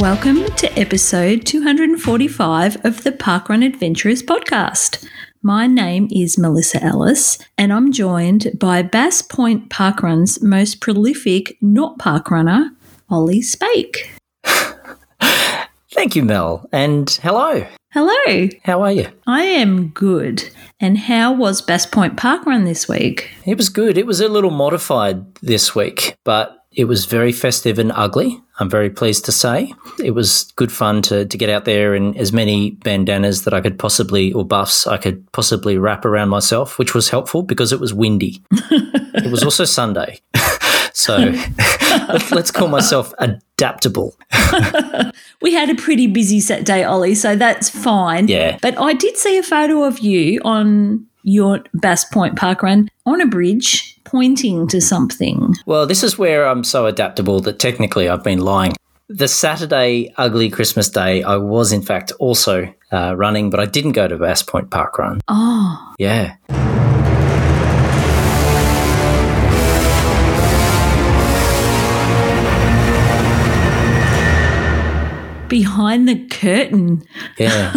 Welcome to episode 245 of the Parkrun Adventurers podcast. My name is Melissa Ellis and I'm joined by Bass Point Parkrun's most prolific not parkrunner, Ollie Spake. Thank you, Mel, and hello. Hello. How are you? I am good. And how was Bass Point Parkrun this week? It was good. It was a little modified this week, but it was very festive and ugly, I'm very pleased to say. It was good fun to get out there and as many bandanas that I could possibly, or buffs I could possibly wrap around myself, which was helpful because it was windy. It was also Sunday. So let's call myself adaptable. We had a pretty busy Saturday, Ollie, so that's fine. Yeah. But I did see a photo of you on your Bass Point Parkrun on a bridge pointing to something. Well, this is where I'm so adaptable that technically I've been lying. The Saturday, ugly Christmas day, I was in fact also running, but I didn't go to Bass Point Parkrun. Oh. Yeah. Behind the curtain. Yeah.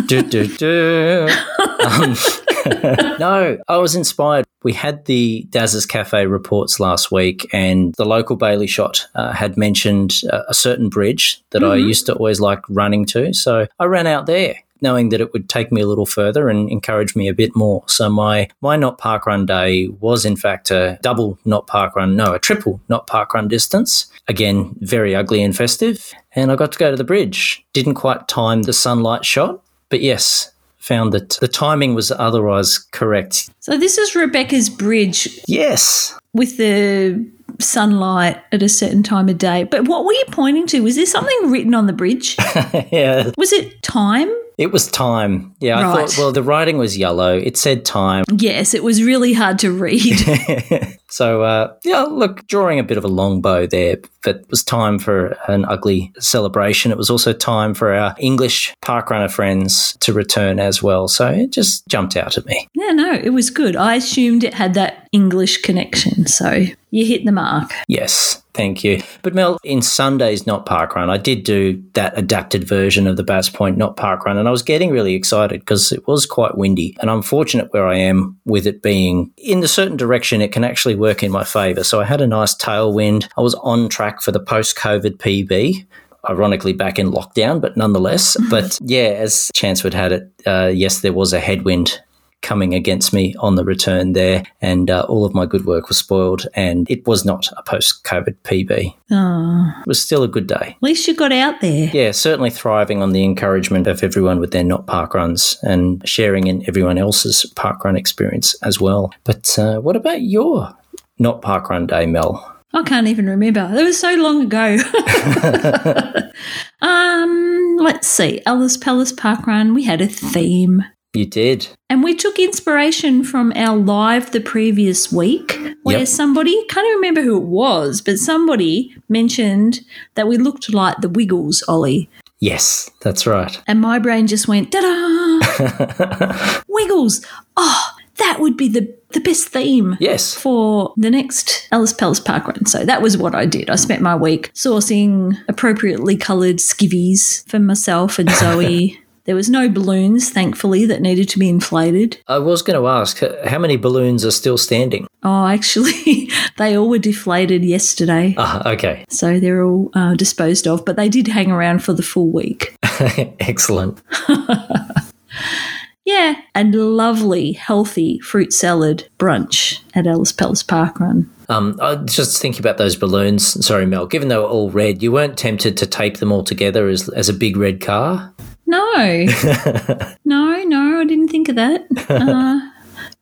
No, I was inspired. We had the Dazzers Cafe reports last week and the local Bailey Shot had mentioned a certain bridge that I used to always like running to. So I ran out there knowing that it would take me a little further and encourage me a bit more. So my not parkrun day was in fact a triple not parkrun distance. Again, very ugly and festive. And I got to go to the bridge. Didn't quite time the sunlight shot, but yes, found that the timing was otherwise correct. So this is Rebecca's bridge. Yes. With the sunlight at a certain time of day. But what were you pointing to? Was there something written on the bridge? Yeah. Was it time? It was time. Yeah, right. I thought, well, the writing was yellow. It said time. Yes, it was really hard to read. So, drawing a bit of a long bow there, but it was time for an ugly celebration. It was also time for our English parkrunner friends to return as well. So it just jumped out at me. Yeah, no, it was good. I assumed it had that English connection, so you hit the mark. Yes. Thank you. But Mel, in Sunday's Not Parkrun, I did do that adapted version of the Bass Point Not Parkrun, and I was getting really excited because it was quite windy, and I'm fortunate where I am with it being in a certain direction, it can actually work in my favour. So I had a nice tailwind. I was on track for the post-COVID PB, ironically back in lockdown, but nonetheless. But yeah, as chance would have it, yes, there was a headwind coming against me on the return there, and all of my good work was spoiled, and it was not a post-COVID PB. Oh. It was still a good day. At least you got out there. Yeah, certainly thriving on the encouragement of everyone with their not park runs and sharing in everyone else's park run experience as well. But what about your not park run day, Mel? I can't even remember. It was so long ago. Let's see. Ellis Palace Park Run, we had a theme. You did. And we took inspiration from our live the previous week where somebody, can't remember who it was, but somebody mentioned that we looked like the Wiggles, Ollie. Yes, that's right. And my brain just went, da-da, Wiggles. Oh, that would be the best theme for the next Ellis Palace Park Run. So that was what I did. I spent my week sourcing appropriately coloured skivvies for myself and Zoe. There was no balloons, thankfully, that needed to be inflated. I was going to ask, how many balloons are still standing? Oh, actually, they all were deflated yesterday. Ah, okay. So they're all disposed of, but they did hang around for the full week. Excellent. Yeah, and lovely, healthy fruit salad brunch at Ellis Palace Parkrun. I was just thinking about those balloons. Sorry, Mel, given they were all red, you weren't tempted to tape them all together as a big red car? No. No, I didn't think of that.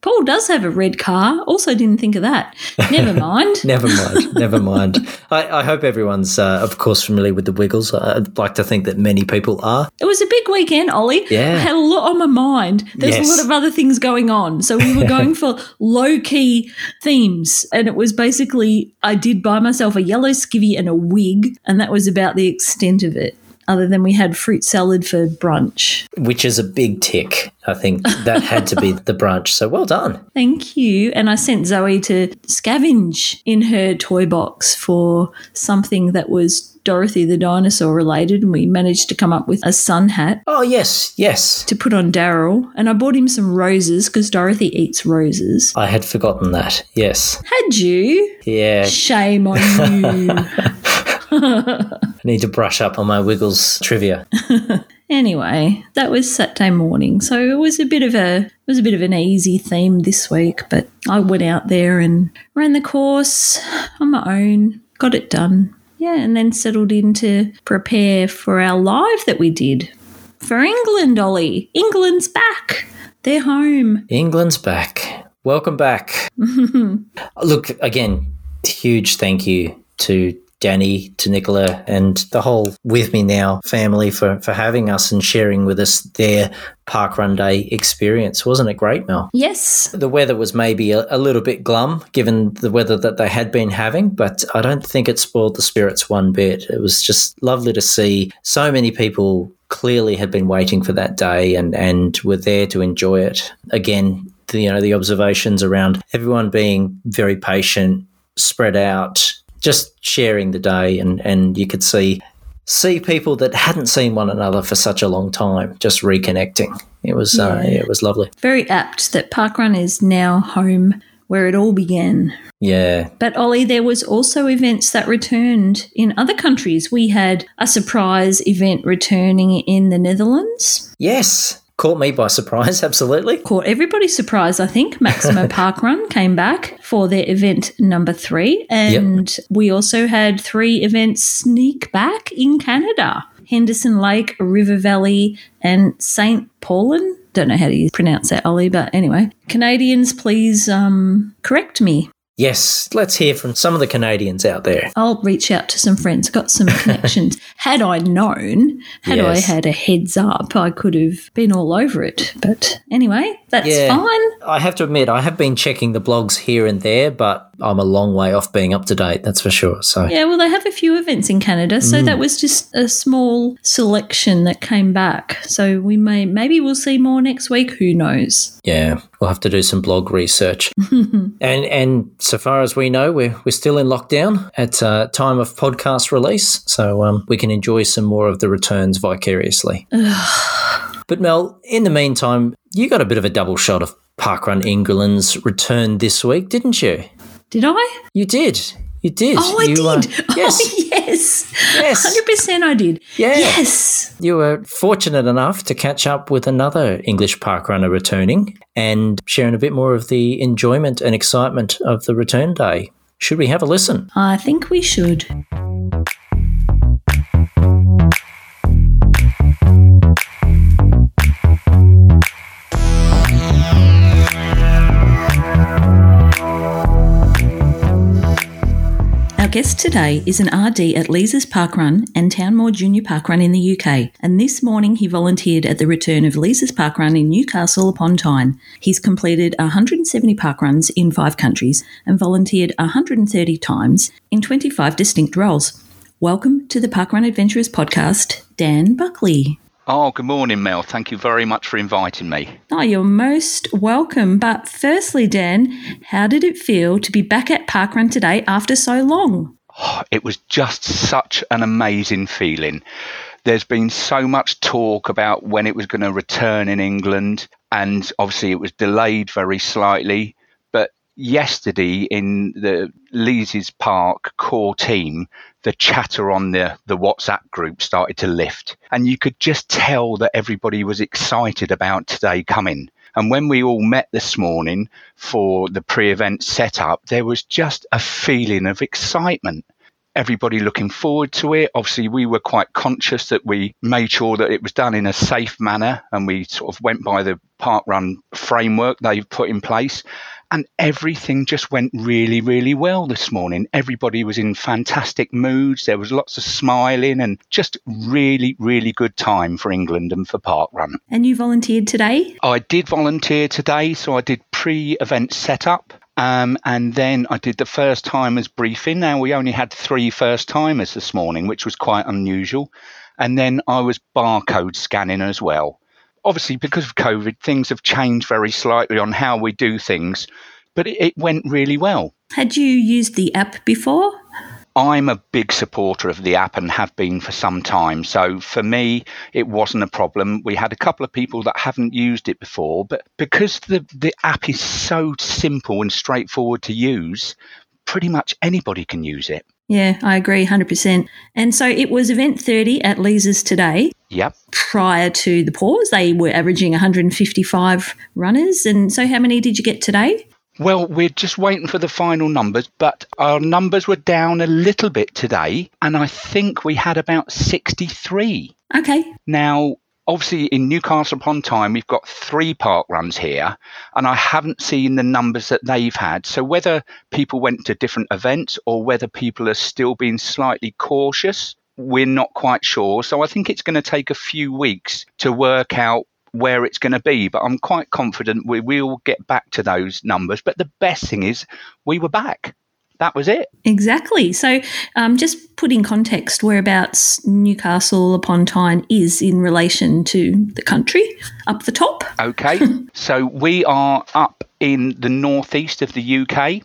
Paul does have a red car. Also didn't think of that. Never mind. Never mind. I hope everyone's, of course, familiar with the Wiggles. I'd like to think that many people are. It was a big weekend, Ollie. Yeah. I had a lot on my mind. There's a lot of other things going on. So we were going for low-key themes, and it was basically I did buy myself a yellow skivvy and a wig, and that was about the extent of it. other than we had fruit salad for brunch. Which is a big tick. I think that had to be the brunch. So well done. Thank you. And I sent Zoe to scavenge in her toy box for something that was Dorothy the Dinosaur related, and we managed to come up with a sun hat. Oh, yes, yes. To put on Daryl. And I bought him some roses because Dorothy eats roses. I had forgotten that, yes. Had you? Yeah. Shame on you. I need to brush up on my Wiggles trivia. Anyway, that was Saturday morning, so it was a bit of an easy theme this week, but I went out there and ran the course on my own, got it done. Yeah, and then settled in to prepare for our live that we did for England, Ollie. England's back. They're home. England's back. Welcome back. Look, again, huge thank you to Danny, to Nicola, and the whole With Me Now family for having us and sharing with us their Parkrun Day experience. Wasn't it great, Mel? Yes. The weather was maybe a little bit glum given the weather that they had been having, but I don't think it spoiled the spirits one bit. It was just lovely to see so many people clearly had been waiting for that day and were there to enjoy it. Again, the observations around everyone being very patient, spread out, just sharing the day, and you could see people that hadn't seen one another for such a long time just reconnecting. It was it was lovely. Very apt that Parkrun is now home where it all began. Yeah. But Ollie, there was also events that returned in other countries. We had a surprise event returning in the Netherlands. Yes. Caught me by surprise, absolutely. Caught everybody surprised, I think. Maximo Parkrun came back for their event number 3. And we also had 3 events sneak back in Canada. Henderson Lake, River Valley and St. Paulin. Don't know how to pronounce that, Ollie, but anyway. Canadians, please correct me. Yes, let's hear from some of the Canadians out there. I'll reach out to some friends. Got some connections. Had I known, I had a heads up, I could have been all over it. But anyway, that's fine. I have to admit, I have been checking the blogs here and there, but I'm a long way off being up to date, that's for sure. So yeah, well, they have a few events in Canada, so that was just a small selection that came back. So we maybe we'll see more next week. Who knows? Yeah, we'll have to do some blog research. And so far as we know, we're still in lockdown at time of podcast release, so we can enjoy some more of the returns vicariously. But Mel, in the meantime, you got a bit of a double shot of Parkrun England's return this week, didn't you? Did I? You did. You did. Oh, I did. Yes. Oh, yes. Yes. 100% I did. Yeah. Yes. You were fortunate enough to catch up with another English parkrunner returning and sharing a bit more of the enjoyment and excitement of the return day. Should we have a listen? I think we should. Our guest today is an RD at Leazes Park Run and Townmore Junior Park Run in the UK, and this morning he volunteered at the return of Leazes Park Run in Newcastle upon Tyne. He's completed 170 park runs in 5 countries and volunteered 130 times in 25 distinct roles. Welcome to the Parkrun Adventurers podcast, Dan Buckley. Oh, good morning, Mel. Thank you very much for inviting me. Oh, you're most welcome. But firstly, Dan, how did it feel to be back at Parkrun today after so long? Oh, it was just such an amazing feeling. There's been so much talk about when it was going to return in England, and obviously it was delayed very slightly. But yesterday in the Leazes Park core team, the chatter on the WhatsApp group started to lift, and you could just tell that everybody was excited about today coming. And when we all met this morning for the pre-event setup, there was just a feeling of excitement. Everybody looking forward to it. Obviously, we were quite conscious that we made sure that it was done in a safe manner, and we sort of went by the Parkrun framework they've put in place. And everything just went really, really well this morning. Everybody was in fantastic moods. There was lots of smiling and just really, really good time for England and for Parkrun. And you volunteered today? I did volunteer today. So I did pre-event setup. And then I did the first-timers briefing. Now, we only had 3 first-timers this morning, which was quite unusual. And then I was barcode scanning as well. Obviously, because of COVID, things have changed very slightly on how we do things, but it went really well. Had you used the app before? I'm a big supporter of the app and have been for some time. So for me, it wasn't a problem. We had a couple of people that haven't used it before, but because the app is so simple and straightforward to use, pretty much anybody can use it. Yeah, I agree 100%. And so it was event 30 at Leazes today. Yep. Prior to the pause, they were averaging 155 runners. And so how many did you get today? Well, we're just waiting for the final numbers, but our numbers were down a little bit today, and I think we had about 63. Okay. Now, obviously, in Newcastle upon Tyne, we've got 3 park runs here, and I haven't seen the numbers that they've had. So whether people went to different events or whether people are still being slightly cautious, we're not quite sure. So I think it's going to take a few weeks to work out where it's going to be, but I'm quite confident we will get back to those numbers. But the best thing is we were back. That was it. Exactly. So just put in context whereabouts Newcastle upon Tyne is in relation to the country, up the top. Okay. So we are up in the northeast of the UK.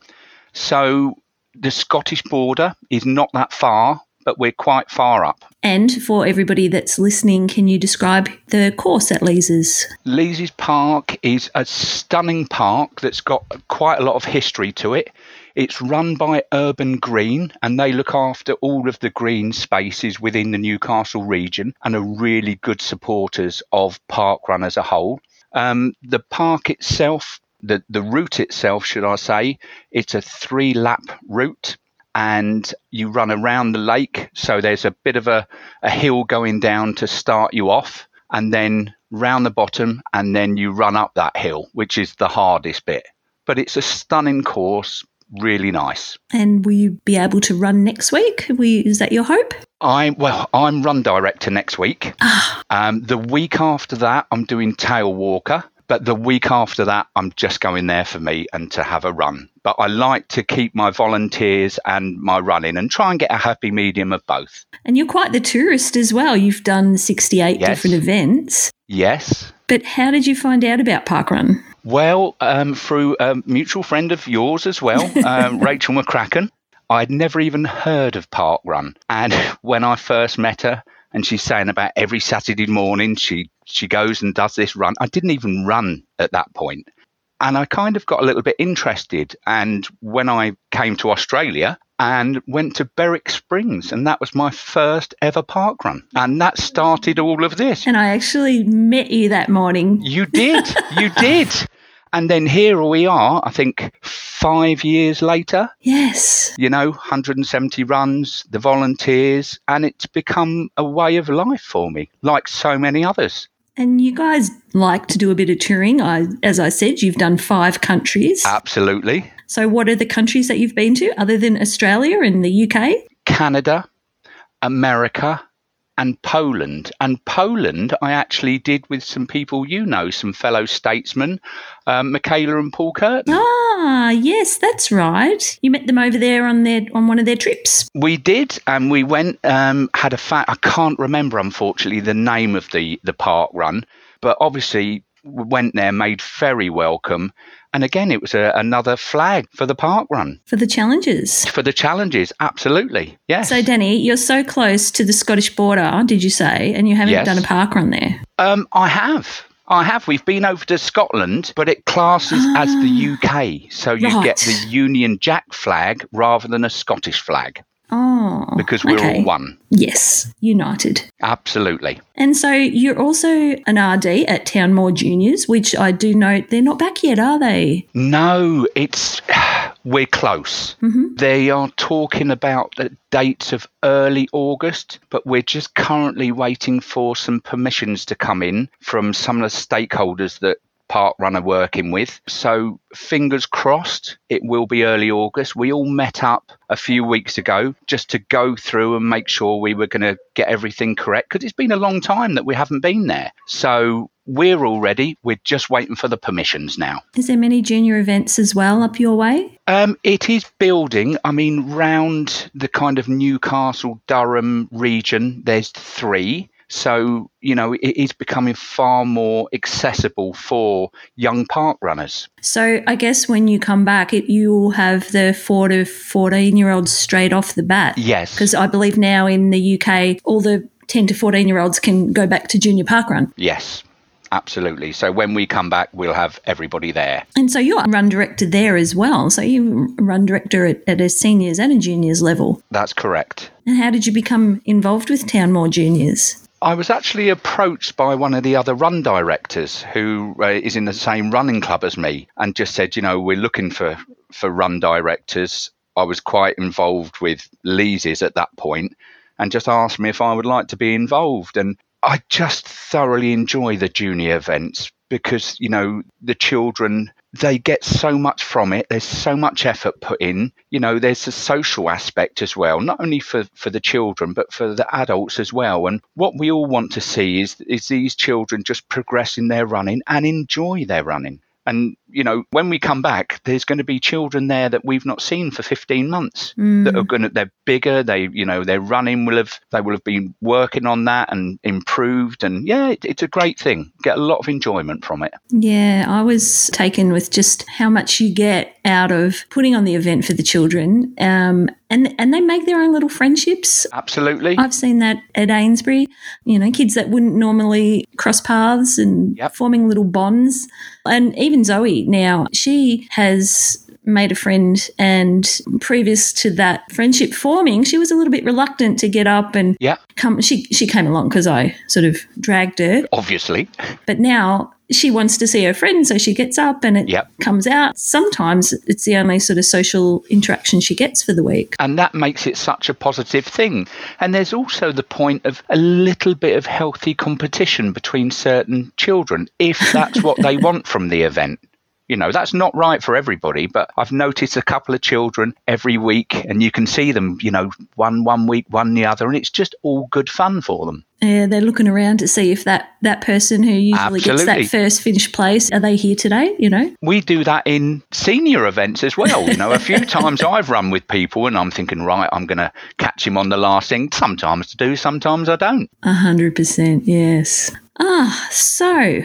So the Scottish border is not that far, but we're quite far up. And for everybody that's listening, can you describe the course at Leazes? Leazes Park is a stunning park that's got quite a lot of history to it. It's run by Urban Green, and they look after all of the green spaces within the Newcastle region and are really good supporters of parkrun as a whole. The park itself, the route itself, should I say, it's a 3-lap route. And you run around the lake, so there's a bit of a hill going down to start you off, and then round the bottom, and then you run up that hill, which is the hardest bit. But it's a stunning course, really nice. And will you be able to run next week? Is that your hope? I'm run director next week. The week after that, I'm doing tail walker. But the week after that, I'm just going there for me and to have a run. But I like to keep my volunteers and my running and try and get a happy medium of both. And you're quite the tourist as well. You've done 68 different events. Yes. But how did you find out about parkrun? Well, through a mutual friend of yours as well, Rachel McCracken. I'd never even heard of parkrun. And when I first met her, and she's saying about every Saturday morning she goes and does this run. I didn't even run at that point. And I kind of got a little bit interested. And when I came to Australia and went to Berwick Springs, and that was my first ever park run. And that started all of this. And I actually met you that morning. You did. You did. And then here we are, I think 5 years later. Yes. 170 runs, the volunteers, and it's become a way of life for me, like so many others. And you guys like to do a bit of touring. As I said, you've done 5 countries. Absolutely. So what are the countries that you've been to other than Australia and the UK? Canada, America, and Poland. And Poland I actually did with some people some fellow statesmen, Michaela and Paul Curtin. Ah, yes, that's right. You met them over there on one of their trips. We did, and we went, I can't remember, unfortunately, the name of the park run, but obviously we went there, made very welcome. And again, it was another flag for the park run. For the challenges. For the challenges, absolutely, yes. So, Danny, you're so close to the Scottish border, did you say, and you haven't done a park run there? I have. We've been over to Scotland, but it classes as the UK. So you get the Union Jack flag rather than a Scottish flag. Oh, because we're all one. Yes, united. Absolutely. And so you're also an RD at Townmore Juniors, which I do note they're not back yet, are they? No, we're close. Mm-hmm. They are talking about the dates of early August, but we're just currently waiting for some permissions to come in from some of the stakeholders that parkrun are working with. So fingers crossed it will be early August. We all met up a few weeks ago just to go through and make sure we were going to get everything correct, because it's been a long time that we haven't been there. So we're all ready. We're just waiting for the permissions now. Is there many junior events as well up your way? It is building. I mean, round the kind of Newcastle, Durham region, there's three. So, you know, it is becoming far more accessible for young park runners. So I guess when you come back, you'll have the 4 to 14-year-olds straight off the bat. Yes. Because I believe now in the UK, all the 10 to 14-year-olds can go back to junior park run. Yes. Absolutely. So when we come back, we'll have everybody there. And so you're a run director there as well. So you run director at a seniors and a juniors level. That's correct. And how did you become involved with Townmore Juniors? I was actually approached by one of the other run directors who is in the same running club as me and just said, you know, we're looking for run directors. I was quite involved with Leazes at that point and just asked me if I would like to be involved. And I just thoroughly enjoy the junior events because, you know, the children, they get so much from it. There's so much effort put in. You know, there's the social aspect as well, not only for the children, but for the adults as well. And what we all want to see is these children just progress in their running and enjoy their running. And, you know, when we come back, there's going to be children there that we've not seen for 15 months that are going to, they're bigger, they, you know, their running will have been working on that and improved. And yeah, it's a great thing. Get a lot of enjoyment from it. Yeah, I was taken with just how much you get out of putting on the event for the children. And they make their own little friendships. Absolutely. I've seen that at Ainsbury, you know, kids that wouldn't normally cross paths and forming little bonds. And even Zoe now, she has made a friend, and previous to that friendship forming, she was a little bit reluctant to get up and come. She came along because I sort of dragged her. Obviously. But now she wants to see her friend, so she gets up and it comes out. Sometimes it's the only sort of social interaction she gets for the week. And that makes it such a positive thing. And there's also the point of a little bit of healthy competition between certain children, if that's what they want from the event. You know, that's not right for everybody, but I've noticed a couple of children every week and you can see them, you know, one week, one the other, and it's just all good fun for them. Yeah, they're looking around to see if that person who usually gets that first finish place, are they here today, you know? We do that in senior events as well. You know, a few times I've run with people and I'm thinking, right, I'm going to catch him on the last thing. Sometimes I do, sometimes I don't. 100%, yes. So...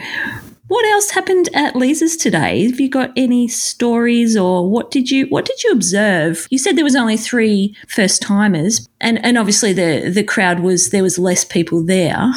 what else happened at Leazes today? Have you got any stories, or what did you observe? You said there was only 3 first-timers, and obviously the crowd there was less people there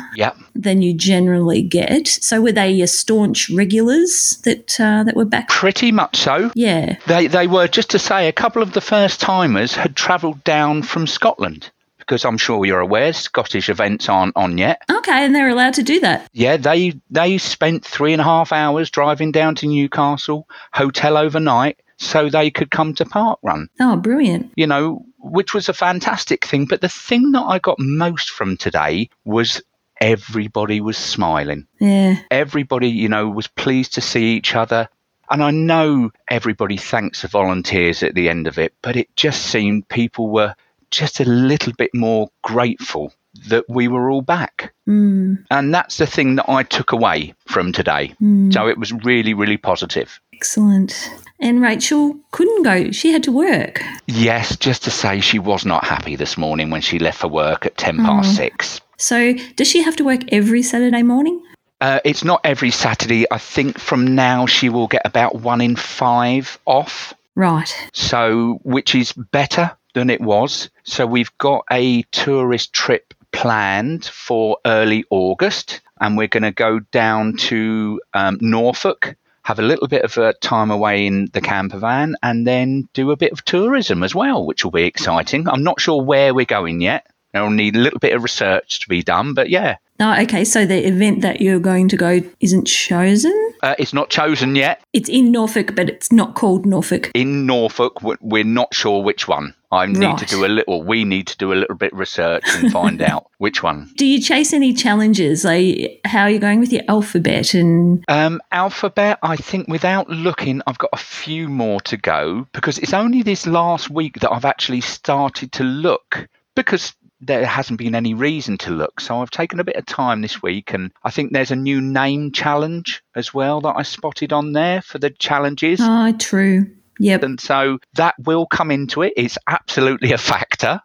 than you generally get. So were they your staunch regulars that were back? Pretty much so. Yeah. They were, just to say, a couple of the first-timers had travelled down from Scotland. Because I'm sure you're aware, Scottish events aren't on yet. Okay, and they're allowed to do that. Yeah, they spent 3.5 hours driving down to Newcastle, hotel overnight, so they could come to Parkrun. Oh, brilliant. You know, which was a fantastic thing. But the thing that I got most from today was everybody was smiling. Yeah. Everybody, you know, was pleased to see each other. And I know everybody thanks the volunteers at the end of it, but it just seemed people were just a little bit more grateful that we were all back. And that's the thing that I took away from today. So it was really, really positive. Excellent. And Rachel couldn't go. She had to work. Yes, just to say she was not happy this morning when she left for work at 6:10. So does she have to work every Saturday morning? It's not every Saturday. I think from now she will get about 1 in 5 off. Right. So, which is better than it was. So we've got a tourist trip planned for early August, and we're going to go down to Norfolk, have a little bit of a time away in the camper van, and then do a bit of tourism as well, which will be exciting. I'm not sure where we're going yet. I'll need a little bit of research to be done, but yeah. Oh, okay. So the event that you're going to go isn't chosen? It's not chosen yet. It's in Norfolk, but it's not called Norfolk. In Norfolk, we're not sure which one. We need to do a little bit of research and find out which one. Do you chase any challenges? Like, how are you going with your alphabet? And alphabet, I think without looking, I've got a few more to go, because it's only this last week that I've actually started to look, because there hasn't been any reason to look. So I've taken a bit of time this week, and I think there's a new name challenge as well that I spotted on there for the challenges. Oh, true. Yep. And so that will come into it. It's absolutely a factor.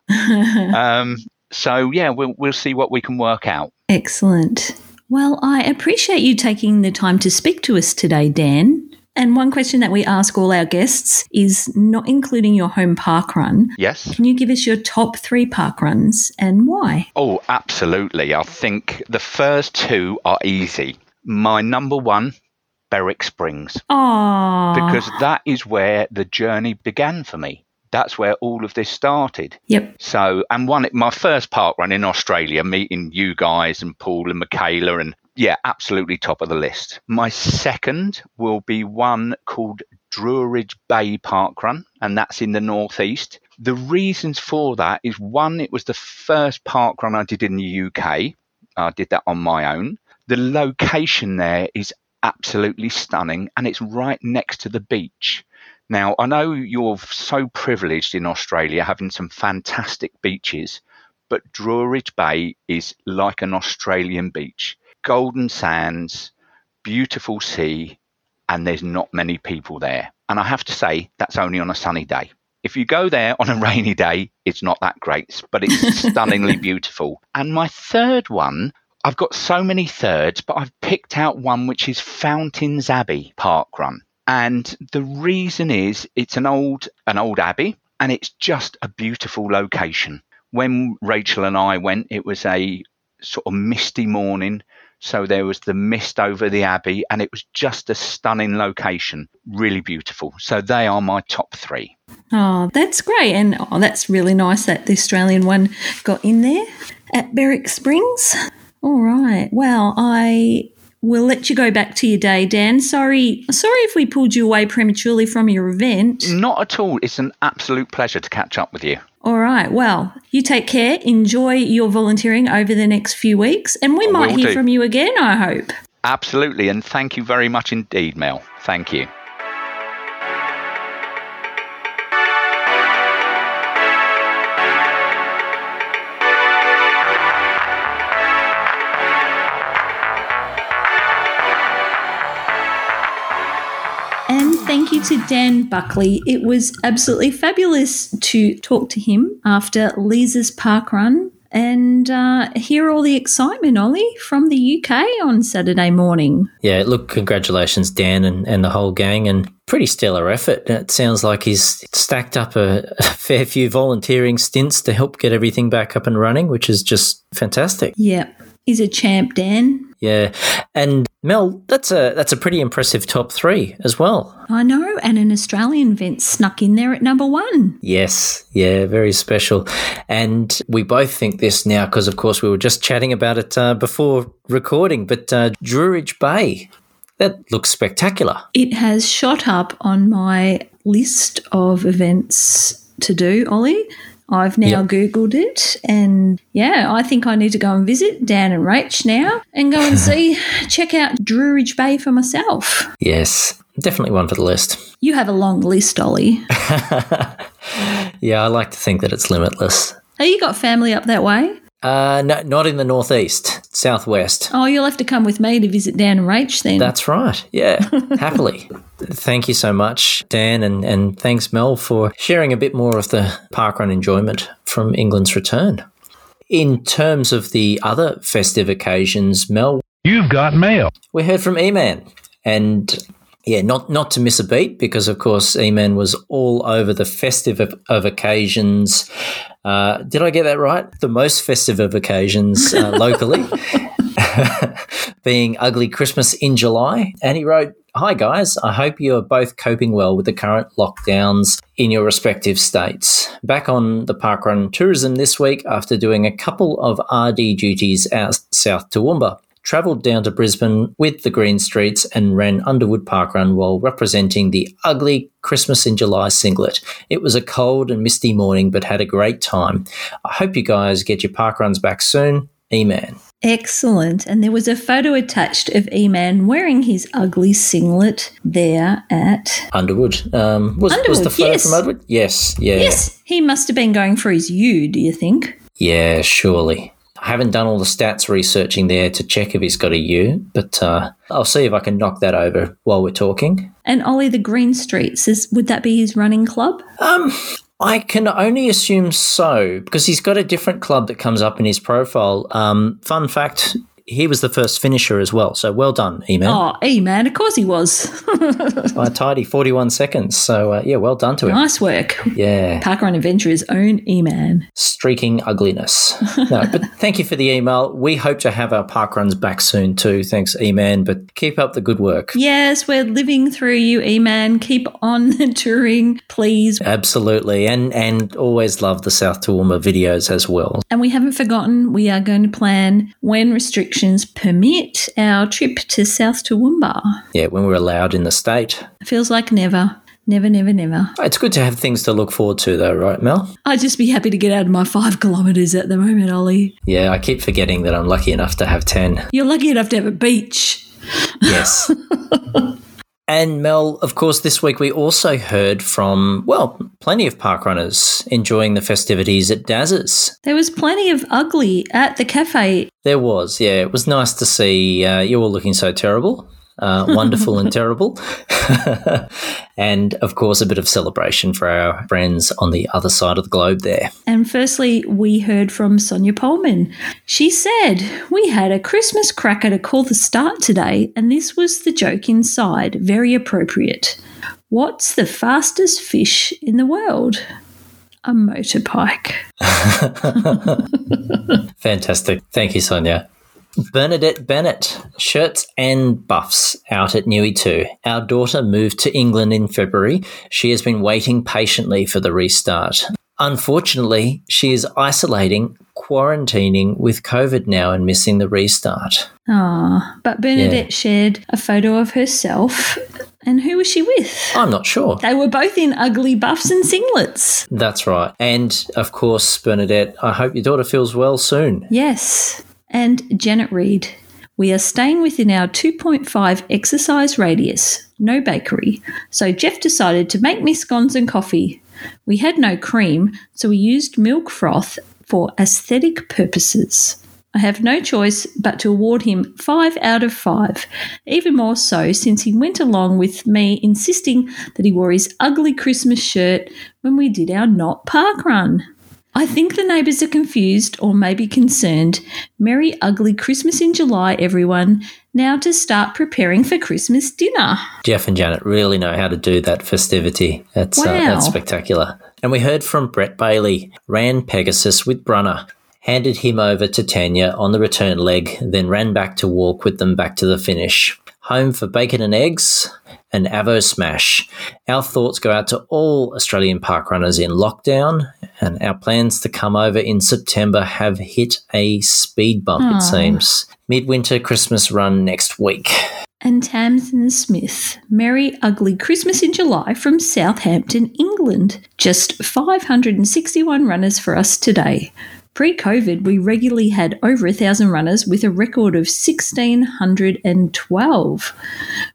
So, yeah, we'll see what we can work out. Excellent. Well, I appreciate you taking the time to speak to us today, Dan. And one question that we ask all our guests is, not including your home park run. Yes. Can you give us your top three park runs and why? Oh, absolutely. I think the first two are easy. My number one, Berwick Springs. Oh. Because that is where the journey began for me. That's where all of this started. Yep. So, and my first park run in Australia, meeting you guys and Paul and Michaela, and yeah, absolutely top of the list. My second will be one called Druridge Bay Park Run, and that's in the northeast. The reasons for that is, one, it was the first park run I did in the UK. I did that on my own. The location there is absolutely stunning, and it's right next to the beach. Now, I know you're so privileged in Australia, having some fantastic beaches, but Druridge Bay is like an Australian beach. Golden sands, beautiful sea, and there's not many people there. And I have to say, that's only on a sunny day. If you go there on a rainy day, it's not that great, but it's stunningly beautiful. And my third one, I've got so many thirds, but I've picked out one which is Fountains Abbey Park Run. And the reason is, it's an old abbey, and it's just a beautiful location. When Rachel and I went, it was a sort of misty morning, so there was the mist over the abbey, and it was just a stunning location, really beautiful. So they are my top three. Oh, that's great, and that's really nice that the Australian one got in there at Berwick Springs. All right, well, we'll let you go back to your day, Dan. Sorry if we pulled you away prematurely from your event. Not at all. It's an absolute pleasure to catch up with you. All right. Well, you take care. Enjoy your volunteering over the next few weeks, and we might hear from you again, I hope. Absolutely, and thank you very much indeed, Mel. Thank you. Thank you to Dan Buckley. It was absolutely fabulous to talk to him after Leazes Park Run and hear all the excitement, Ollie, from the UK on Saturday morning. Yeah, look, congratulations, Dan, and the whole gang, and pretty stellar effort. It sounds like he's stacked up a fair few volunteering stints to help get everything back up and running, which is just fantastic. Yeah, he's a champ, Dan. Yeah, and Mel, that's a pretty impressive top three as well. I know, and an Australian event snuck in there at number one. Yes, yeah, very special. And we both think this now because, of course, we were just chatting about it before recording, but Druridge Bay, that looks spectacular. It has shot up on my list of events to do, Ollie. I've now Googled it, and yeah, I think I need to go and visit Dan and Rach now and go and check out Druridge Bay for myself. Yes, definitely one for the list. You have a long list, Ollie. Yeah, I like to think that it's limitless. Oh, you got family up that way? No, not in the northeast, southwest. Oh, you'll have to come with me to visit Dan and Rach then. That's right, yeah, happily. Thank you so much, Dan, and thanks, Mel, for sharing a bit more of the parkrun enjoyment from England's return. In terms of the other festive occasions, Mel, you've got mail. We heard from E-Man, and yeah, not to miss a beat, because of course E-Man was all over the festive of occasions. Did I get that right? The most festive of occasions locally, being Ugly Christmas in July. And he wrote, "Hi guys, I hope you are both coping well with the current lockdowns in your respective states. Back on the parkrun tourism this week after doing a couple of RD duties out south Toowoomba. Travelled down to Brisbane with the Green Streets and ran Underwood Parkrun while representing the Ugly Christmas in July singlet. It was a cold and misty morning but had a great time. I hope you guys get your parkruns back soon. E-Man." Excellent. And there was a photo attached of E-Man wearing his ugly singlet there at Underwood. Was the photo from Underwood? Yes. Yeah. Yes. He must have been going for his U, do you think? Yeah, surely. I haven't done all the stats researching there to check if he's got a U, but I'll see if I can knock that over while we're talking. And Ollie, the Green Streets, would that be his running club? I can only assume so, because he's got a different club that comes up in his profile. Fun fact, he was the first finisher as well, so well done, E-Man. Oh, E-Man, of course he was. By a tidy 41 seconds, so yeah, well done to him. Nice work. Yeah. Parkrun Adventurers' own E-Man. Streaking ugliness. No, but thank you for the email. We hope to have our parkruns back soon too. Thanks, E-Man, but keep up the good work. Yes, we're living through you, E-Man. Keep on touring, please. Absolutely, and always love the South Toowoomba videos as well. And we haven't forgotten, we are going to plan, when restrictions permit, our trip to South Toowoomba. Yeah, when we're allowed in the state. Feels like never. Never, never, never. It's good to have things to look forward to though, right, Mel? I'd just be happy to get out of my 5 kilometres at the moment, Ollie. Yeah, I keep forgetting that I'm lucky enough to have 10. You're lucky enough to have a beach. Yes. And Mel, of course, this week we also heard from, well, plenty of parkrunners enjoying the festivities at Daz's. There was plenty of ugly at the cafe. There was, yeah. It was nice to see you all looking so terrible. Wonderful and terrible. And, of course, a bit of celebration for our friends on the other side of the globe there. And firstly, we heard from Sonia Pullman. She said, "We had a Christmas cracker to call the start today, and this was the joke inside. Very appropriate. What's the fastest fish in the world? A motorbike." Fantastic. Thank you, Sonia. Bernadette Bennett, shirts and buffs out at Newey too. "Our daughter moved to England in February. She has been waiting patiently for the restart. Unfortunately, she is quarantining with COVID now and missing the restart." Ah, but Bernadette shared a photo of herself. And who was she with? I'm not sure. They were both in ugly buffs and singlets. That's right. And, of course, Bernadette, I hope your daughter feels well soon. Yes. And Janet Reed, "We are staying within our 2.5 exercise radius, no bakery, so Jeff decided to make me scones and coffee. We had no cream, so we used milk froth for aesthetic purposes. I have no choice but to award him 5 out of 5, even more so since he went along with me insisting that he wore his ugly Christmas shirt when we did our not park run. I think the neighbours are confused or maybe concerned. Merry ugly Christmas in July, everyone. Now to start preparing for Christmas dinner." Jeff and Janet really know how to do that festivity. That's spectacular. And we heard from Brett Bailey. "Ran Pegasus with Brunner. Handed him over to Tanya on the return leg, then ran back to walk with them back to the finish. Home for bacon and eggs. An Avo smash. Our thoughts go out to all Australian parkrunners in lockdown, and our plans to come over in September have hit a speed bump." Aww. "It seems. Midwinter Christmas run next week." And Tamsin Smith, "Merry ugly Christmas in July from Southampton, England. Just 561 runners for us today. Pre-COVID, we regularly had over 1,000 runners with a record of 1,612.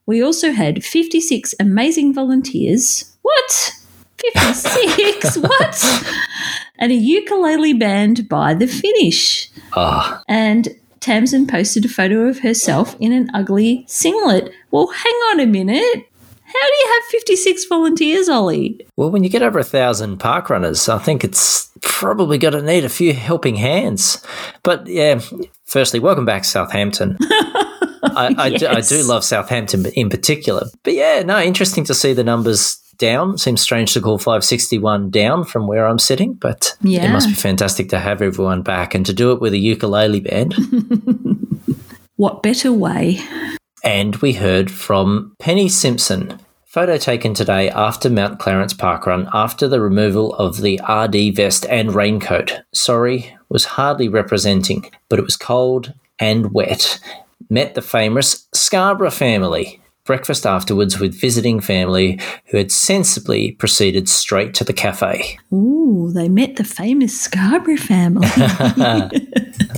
We also had 56 amazing volunteers." What? 56? What? "And a ukulele band by the finish." Ah. And Tamsin posted a photo of herself in an ugly singlet. Well, hang on a minute. How do you have 56 volunteers, Ollie? Well, when you get over 1,000 parkrunners, I think it's probably going to need a few helping hands. But, yeah, firstly, welcome back, Southampton. Yes. I do love Southampton in particular. But, yeah, no, interesting to see the numbers down. Seems strange to call 561 down from where I'm sitting, but It must be fantastic to have everyone back and to do it with a ukulele band. What better way? And we heard from Penny Simpson. "Photo taken today after Mount Clarence Park Run after the removal of the RD vest and raincoat. Sorry, was hardly representing, but it was cold and wet. Met the famous Scarborough family. Breakfast afterwards with visiting family who had sensibly proceeded straight to the cafe." Ooh, they met the famous Scarborough family.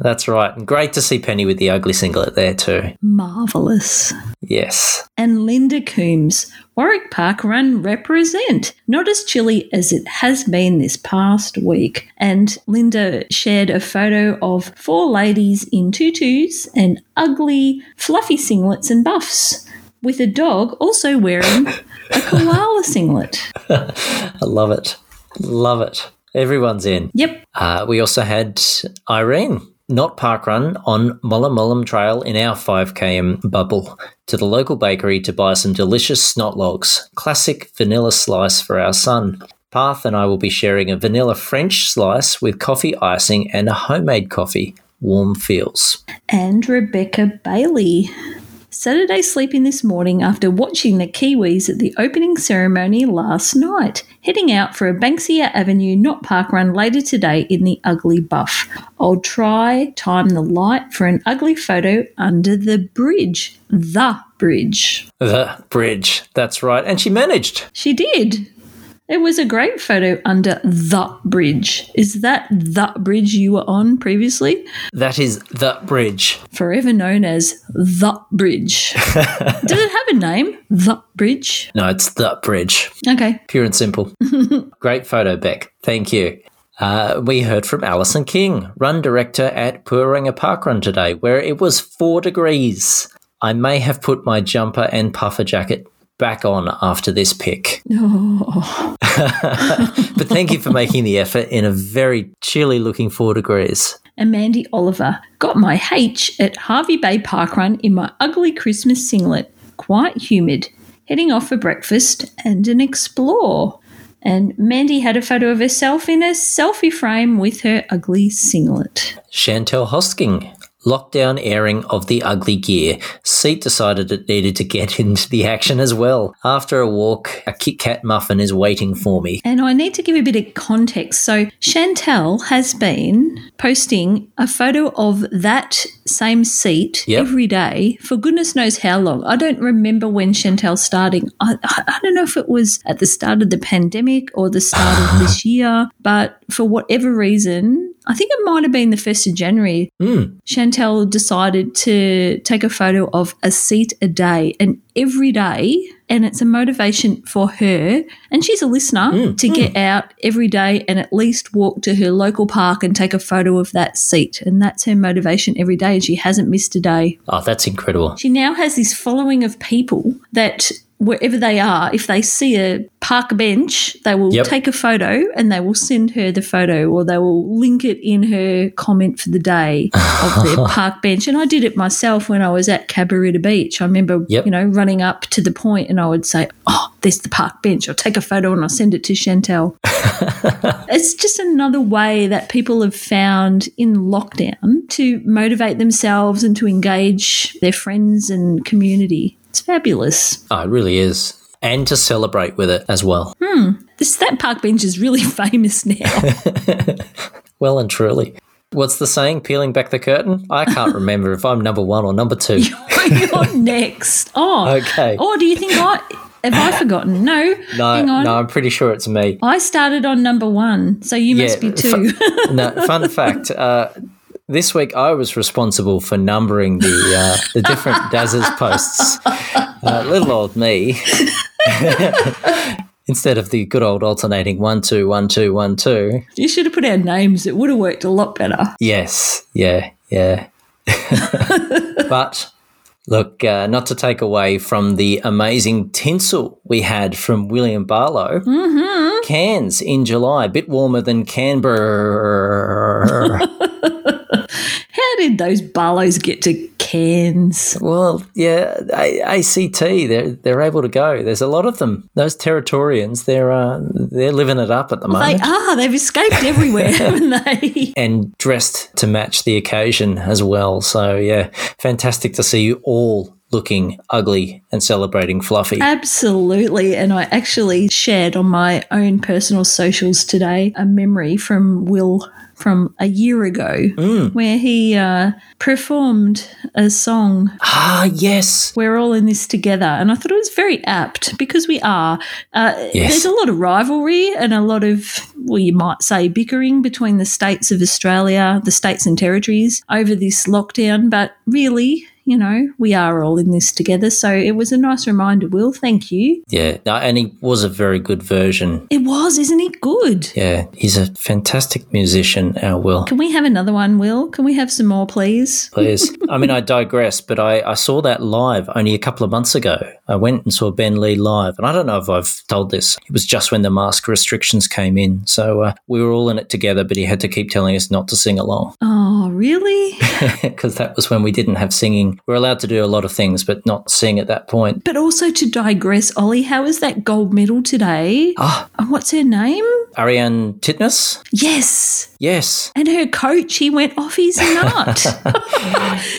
That's right. And great to see Penny with the ugly singlet there too. Marvellous. Yes. And Linda Coombs, Warwick Park Run represent. Not as chilly as it has been this past week. And Linda shared a photo of four ladies in tutus and ugly fluffy singlets and buffs, with a dog also wearing a koala singlet. I love it. Love it. Everyone's in. Yep. We also had Irene, not Parkrun, on Mullum Mullum Trail in our 5km bubble to the local bakery to buy some delicious snot logs, classic vanilla slice for our son. Parth and I will be sharing a vanilla French slice with coffee icing and a homemade coffee. Warm feels. And Rebecca Bailey, Saturday sleeping this morning after watching the Kiwis at the opening ceremony last night, heading out for a Banksia Avenue not Parkrun later today in the ugly buff. I'll try time the light for an ugly photo under the bridge. The bridge. The bridge. That's right. And she managed. She did. It was a great photo under the bridge. Is that the bridge you were on previously? That is the bridge. Forever known as the bridge. Does it have a name, the bridge? No, it's the bridge. Okay. Pure and simple. Great photo, Beck. Thank you. We heard from Alison King, run director at Pooranga Parkrun today, where it was 4 degrees. I may have put my jumper and puffer jacket back on after this pick. Oh. But thank you for making the effort in a very chilly looking 4 degrees. And Mandy Oliver, got my H at Hervey Bay Parkrun in my ugly Christmas singlet, quite humid, heading off for breakfast and an explore. And Mandy had a photo of herself in a selfie frame with her ugly singlet. Chantelle Hosking, lockdown airing of the ugly gear. Seat decided it needed to get into the action as well. After a walk, a Kit Kat muffin is waiting for me. And I need to give a bit of context. So Chantelle has been posting a photo of that same seat every day for goodness knows how long. I don't remember when Chantelle starting. I don't know if it was at the start of the pandemic or the start of this year, but for whatever reason, I think it might have been the 1st of January, Chantelle decided to take a photo of a seat a day and every day, and it's a motivation for her, and she's a listener, to get out every day and at least walk to her local park and take a photo of that seat, and that's her motivation every day, and she hasn't missed a day. Oh, that's incredible. She now has this following of people that wherever they are, if they see a park bench, they will take a photo and they will send her the photo or they will link it in her comment for the day of their park bench. And I did it myself when I was at Cabarita Beach. I remember, you know, running up to the point and I would say, oh, there's the park bench. I'll take a photo and I'll send it to Chantelle. It's just another way that people have found in lockdown to motivate themselves and to engage their friends and community. It's fabulous. Oh, it really is. And to celebrate with it as well. That park bench is really famous now. Well and truly. What's the saying, peeling back the curtain? I can't remember if I'm number one or number two. You're next. Oh. Okay. Or do you think have I forgotten? No, hang on. No, I'm pretty sure it's me. I started on number one, so you must be two. Fun fact, this week I was responsible for numbering the different Dazzers posts. Little old me. Instead of the good old alternating 1, 2, 1, 2, 1, 2. You should have put our names. It would have worked a lot better. Yes. Yeah. But look, not to take away from the amazing tinsel we had from William Barlow. Mm-hmm. Cairns in July, a bit warmer than Canberra. How did those Barlows get to Cairns? Well, yeah, ACT, they're able to go. There's a lot of them. Those Territorians, they're living it up at the moment. They are. They've escaped everywhere, haven't they? And dressed to match the occasion as well. So, yeah, fantastic to see you all looking ugly and celebrating fluffy. Absolutely. And I actually shared on my own personal socials today a memory from Will from a year ago where he performed a song. Ah, yes. We're all in this together. And I thought it was very apt because we are. Yes. There's a lot of rivalry and a lot of well, you might say bickering between the states of Australia, the states and territories over this lockdown. But really, you know, we are all in this together. So it was a nice reminder, Will. Thank you. Yeah, and he was a very good version. It was, isn't it? Good. Yeah, he's a fantastic musician, our Will. Can we have another one, Will? Can we have some more, please? Please. I mean, I digress, but I saw that live only a couple of months ago. I went and saw Ben Lee live, and I don't know if I've told this. It was just when the mask restrictions came in. So we were all in it together, but he had to keep telling us not to sing along. Oh, really? Because that was when we didn't have singing. We're allowed to do a lot of things, but not sing at that point. But also to digress, Ollie, how is that gold medal today? Oh. And what's her name? Ariane Titmus? Yes. Yes. And her coach, he went off his nut.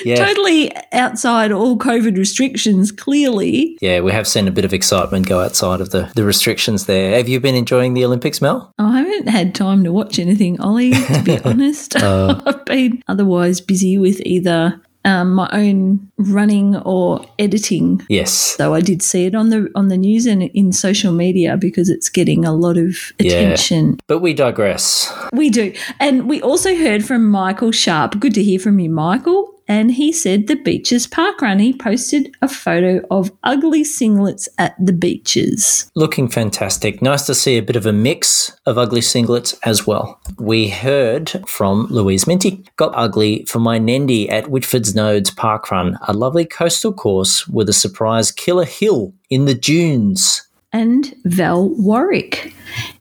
Yeah. Totally outside all COVID restrictions, clearly. Yeah, we have seen a bit of excitement go outside of the restrictions there. Have you been enjoying the Olympics, Mel? Oh, I haven't had time to watch anything, Ollie, to be honest. I've been otherwise busy with either my own running or editing. Yes. So I did see it on the news and in social media because it's getting a lot of attention. Yeah. But we digress. We do. And we also heard from Michael Sharp. Good to hear from you, Michael. And he said the Beaches Parkrun. He posted a photo of ugly singlets at the beaches. Looking fantastic. Nice to see a bit of a mix of ugly singlets as well. We heard from Louise Minty. Got ugly for my Nendy at Whitford's Nodes Parkrun, a lovely coastal course with a surprise killer hill in the dunes. And Val Warwick.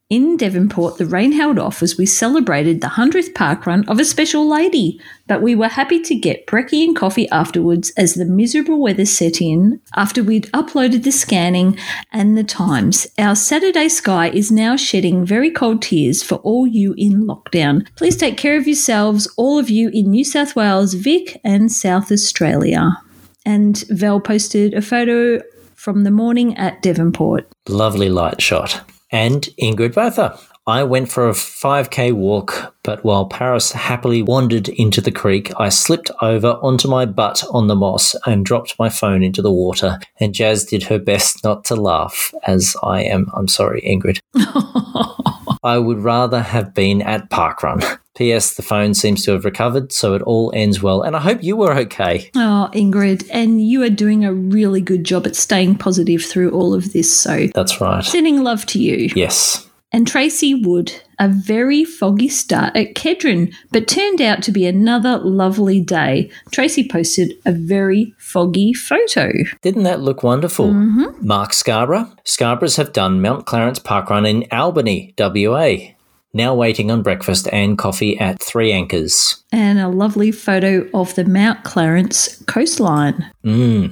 In Devonport, the rain held off as we celebrated the 100th parkrun of a special lady, but we were happy to get brekkie and coffee afterwards as the miserable weather set in after we'd uploaded the scanning and the times. Our Saturday sky is now shedding very cold tears for all you in lockdown. Please take care of yourselves, all of you in New South Wales, Vic and South Australia. And Val posted a photo from the morning at Devonport. Lovely light shot. And Ingrid Batha. I went for a 5K walk, but while Paris happily wandered into the creek, I slipped over onto my butt on the moss and dropped my phone into the water. And Jazz did her best not to laugh, as I am. I'm sorry, Ingrid. I would rather have been at Parkrun. P.S. The phone seems to have recovered, so it all ends well. And I hope you were okay. Oh, Ingrid, and you are doing a really good job at staying positive through all of this. So that's right. Sending love to you. Yes. And Tracy Wood, a very foggy start at Kedron, but turned out to be another lovely day. Tracy posted a very foggy photo. Didn't that look wonderful? Mm-hmm. Mark Scarborough. Scarboroughs have done Mount Clarence Park Run in Albany, WA. Now waiting on breakfast and coffee at Three Anchors. And a lovely photo of the Mount Clarence coastline.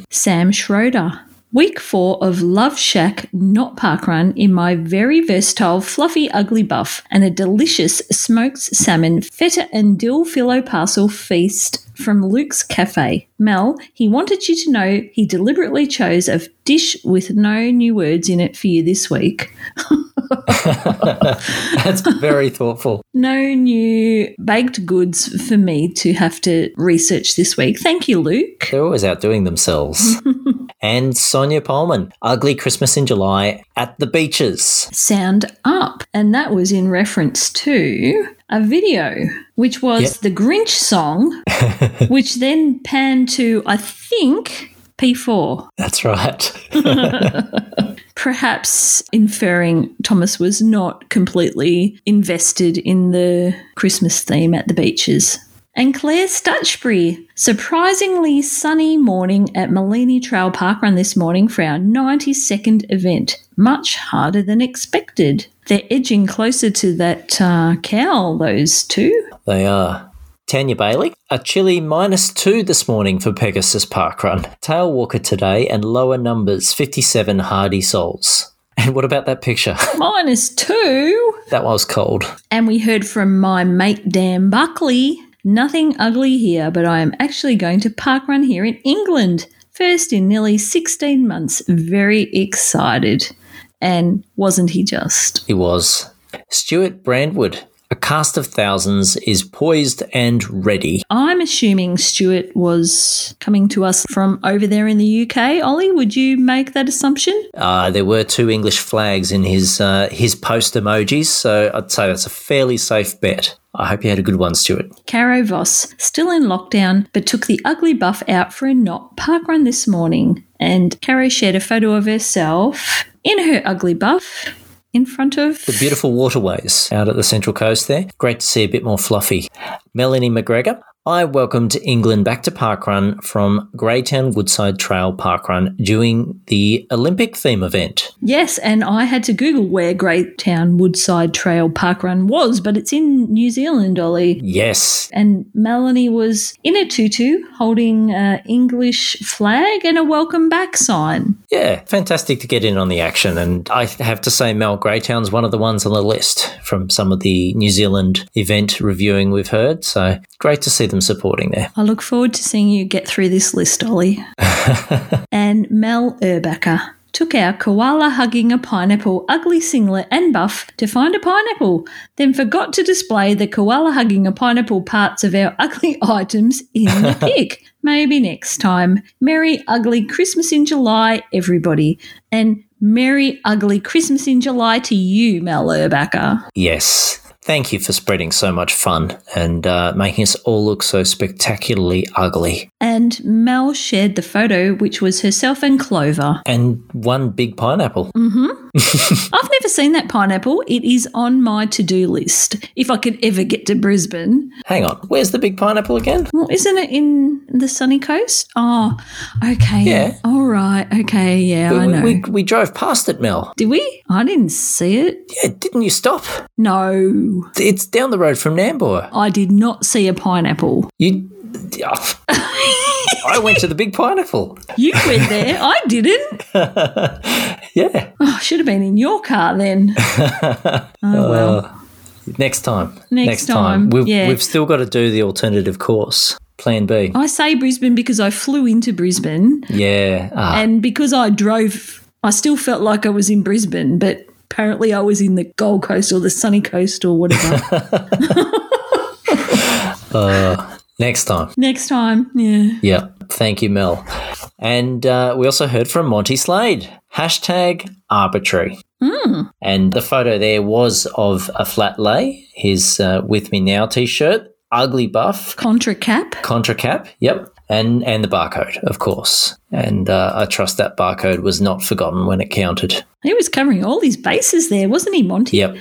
Sam Schroeder. Week 4 of Love Shack, not Parkrun, in my very versatile fluffy ugly buff and a delicious smoked salmon feta and dill filo parcel feast from Luke's Cafe. Mel, he wanted you to know he deliberately chose a dish with no new words in it for you this week. That's very thoughtful. No new baked goods for me to have to research this week. Thank you, Luke. They're always out doing themselves. And Sonia Polman, ugly Christmas in July at the beaches. Sound up. And that was in reference to a video, which was the Grinch song, which then panned to, I think, P4. That's right. Perhaps inferring Thomas was not completely invested in the Christmas theme at the beaches. And Claire Stutchbury, surprisingly sunny morning at Malini Trail Parkrun this morning for our 92nd event. Much harder than expected. They're edging closer to that cow, those two. They are. Tanya Bailey, a chilly -2 this morning for Pegasus Parkrun. Tail walker today and lower numbers, 57 hardy souls. And what about that picture? -2? That was cold. And we heard from my mate Dan Buckley, nothing ugly here, but I am actually going to Parkrun here in England. First in nearly 16 months. Very excited. And wasn't he just? He was. Stuart Brandwood. A cast of thousands is poised and ready. I'm assuming Stuart was coming to us from over there in the UK. Ollie, would you make that assumption? There were two English flags in his post emojis, so I'd say that's a fairly safe bet. I hope you had a good one, Stuart. Caro Voss, still in lockdown, but took the ugly buff out for a knot parkrun this morning. And Caro shared a photo of herself in her ugly buff in front of the beautiful waterways out at the Central Coast there. Great to see a bit more fluffy. Melanie McGregor, I welcomed England back to Parkrun from Greytown Woodside Trail Parkrun during the Olympic theme event. Yes, and I had to Google where Greytown Woodside Trail Parkrun was, but it's in New Zealand, Ollie. Yes. And Melanie was in a tutu holding an English flag and a welcome back sign. Yeah, fantastic to get in on the action, and I have to say Mel, Greytown's one of the ones on the list from some of the New Zealand event reviewing we've heard, so great to see them supporting there. I look forward to seeing you get through this list, Ollie. And Mel Erbacher took our koala hugging a pineapple ugly singlet and buff to find a pineapple, then forgot to display the koala hugging a pineapple parts of our ugly items in the pic. Maybe next time. Merry ugly Christmas in July, everybody. And merry ugly Christmas in July to you, Mel Erbacher. Yes. Thank you for spreading so much fun and making us all look so spectacularly ugly. And Mel shared the photo, which was herself and Clover. And one big pineapple. Mm-hmm. I've never seen that pineapple. It is on my to-do list if I could ever get to Brisbane. Hang on. Where's the big pineapple again? Well, isn't it in the sunny coast? Oh, okay. Yeah. All right. Okay, yeah, I know. We drove past it, Mel. Did we? I didn't see it. Yeah, didn't you stop? No. It's down the road from Nambour. I did not see a pineapple. You... Oh. I went to the big pineapple. You went there. I didn't. Yeah. Oh, I should have been in your car then. Oh, well. Next time. Next time. We've still got to do the alternative course. Plan B. I say Brisbane because I flew into Brisbane. Yeah. And because I drove, I still felt like I was in Brisbane, but... Apparently I was in the Gold Coast or the Sunny Coast or whatever. Next time, yeah. Yeah, thank you, Mel. And we also heard from Monty Slade, #arbitrary. Mm. And the photo there was of a flat lay, his With Me Now T-shirt, ugly buff. Contra cap, yep. And the barcode, of course. And I trust that barcode was not forgotten when it counted. He was covering all these bases there, wasn't he, Monty? Yep.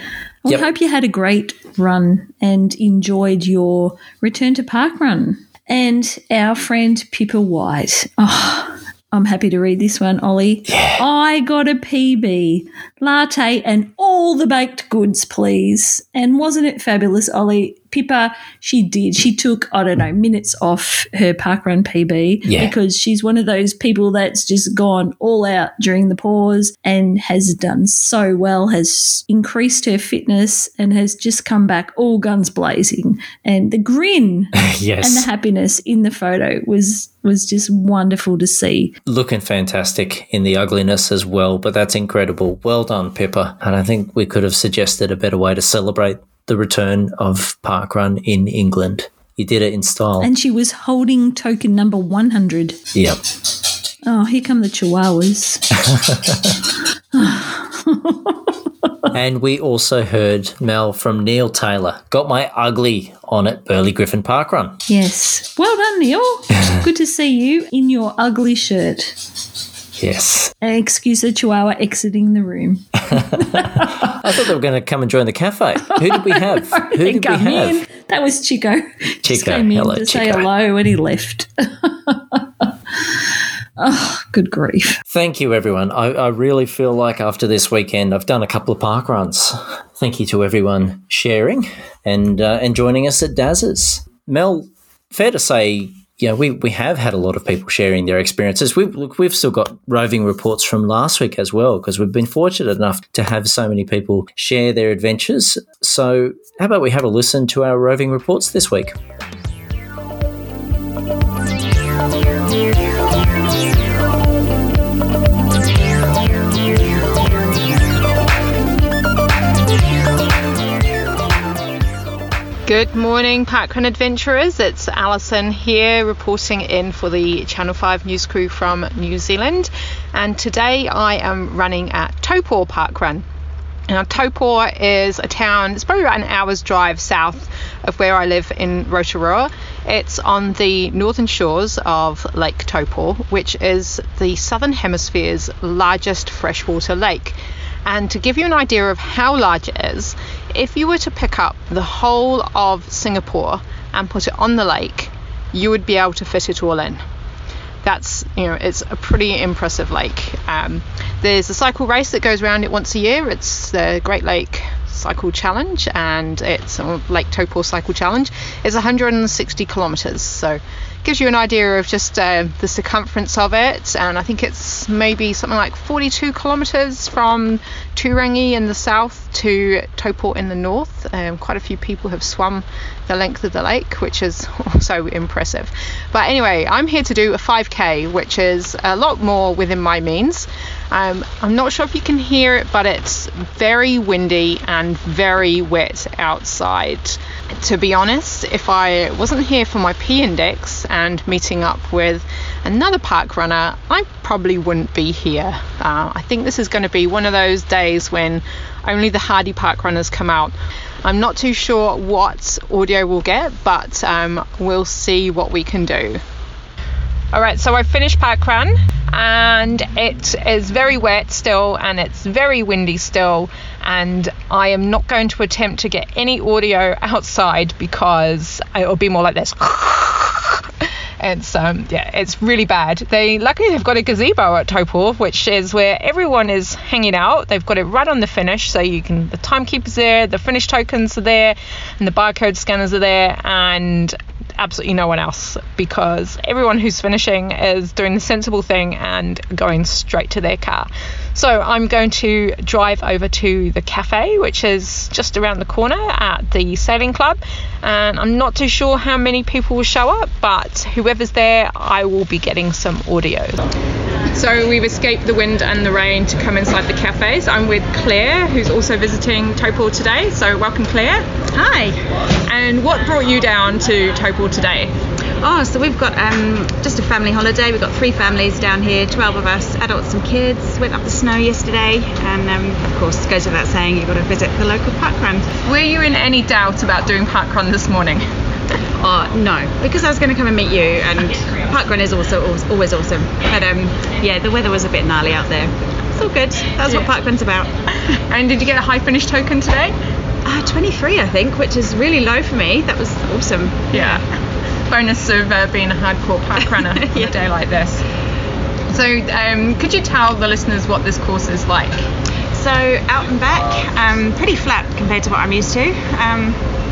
Well, I hope you had a great run and enjoyed your return to parkrun. And our friend Pippa White. Oh, I'm happy to read this one, Ollie. Yeah. I got a PB, latte and all the baked goods, please. And wasn't it fabulous, Ollie? Pippa, she did. She took, I don't know, minutes off her parkrun PB because she's one of those people that's just gone all out during the pause and has done so well, has increased her fitness and has just come back all guns blazing. And the grin and the happiness in the photo was just wonderful to see. Looking fantastic in the ugliness as well, but that's incredible. Well done, Pippa. And I think we could have suggested a better way to celebrate the return of parkrun in England. You did it in style. And she was holding token number 100. Yep. Oh, here come the chihuahuas. And we also heard, Mel, from Neil Taylor. Got my ugly on at Burley Griffin Parkrun. Yes. Well done, Neil. Good to see you in your ugly shirt. Yes. And excuse the chihuahua exiting the room. I thought they were going to come and join the cafe. Who did we have? No, who did we have? In. That was Chico. Just came in hello, to Chico. Say hello and he left. Oh, good grief. Thank you, everyone. I really feel like after this weekend I've done a couple of park runs. Thank you to everyone sharing and joining us at Daz's. Mel, fair to say... Yeah, we have had a lot of people sharing their experiences. We've still got roving reports from last week as well because we've been fortunate enough to have so many people share their adventures. So how about we have a listen to our roving reports this week? Good morning, Parkrun Adventurers. It's Alison here reporting in for the Channel 5 news crew from New Zealand, and today I am running at Taupō Parkrun. Now, Taupō is a town, it's probably about an hour's drive south of where I live in Rotorua. It's on the northern shores of Lake Taupō, which is the Southern Hemisphere's largest freshwater lake. And to give you an idea of how large it is, if you were to pick up the whole of Singapore and put it on the lake, you would be able to fit it all in. That's, you know, it's a pretty impressive lake. There's a cycle race that goes around it once a year. It's the Great Lake Cycle Challenge, and it's Lake Taupō Cycle Challenge. It's 160 kilometers, so gives you an idea of just the circumference of it. And I think it's maybe something like 42 kilometers from Turangi in the south to Taupō in the north. Quite a few people have swum the length of the lake, which is also impressive. But anyway, I'm here to do a 5k, which is a lot more within my means. I'm not sure if you can hear it, but it's very windy and very wet outside. To be honest, if I wasn't here for my P-index and meeting up with another park runner, I probably wouldn't be here. I think this is going to be one of those days when only the hardy park runners come out. I'm not too sure what audio we'll get, but we'll see what we can do. Alright, so I finished Parkrun, and it is very wet still and it's very windy still, and I am not going to attempt to get any audio outside because it'll be more like this. It's yeah, it's really bad. Luckily they've got a gazebo at Taupō, which is where everyone is hanging out. They've got it right on the finish, so you can, the timekeeper's there, the finish tokens are there, and the barcode scanners are there, and absolutely no one else, because everyone who's finishing is doing the sensible thing and going straight to their car. So I'm going to drive over to the cafe, which is just around the corner at the sailing club, and I'm not too sure how many people will show up, but whoever's there, I will be getting some audio. So we've escaped the wind and the rain to come inside the cafes. I'm with Claire, who's also visiting Taupō today. So welcome, Claire. Hi. And what brought you down to Taupō today? Oh, so we've got just a family holiday. We've got three families down here, 12 of us, adults and kids. Went up the snow yesterday, and of course, goes without saying, you've got to visit the local parkrun. Were you in any doubt about doing parkrun this morning? No, because I was going to come and meet you, and parkrun is always awesome. But yeah, the weather was a bit gnarly out there. It's all good. That's what parkrun's about. And did you get a high finish token today? 23, I think, which is really low for me. That was awesome. Yeah. Bonus of being a hardcore parkrunner on a day like this. So could you tell the listeners what this course is like? So out and back, pretty flat compared to what I'm used to.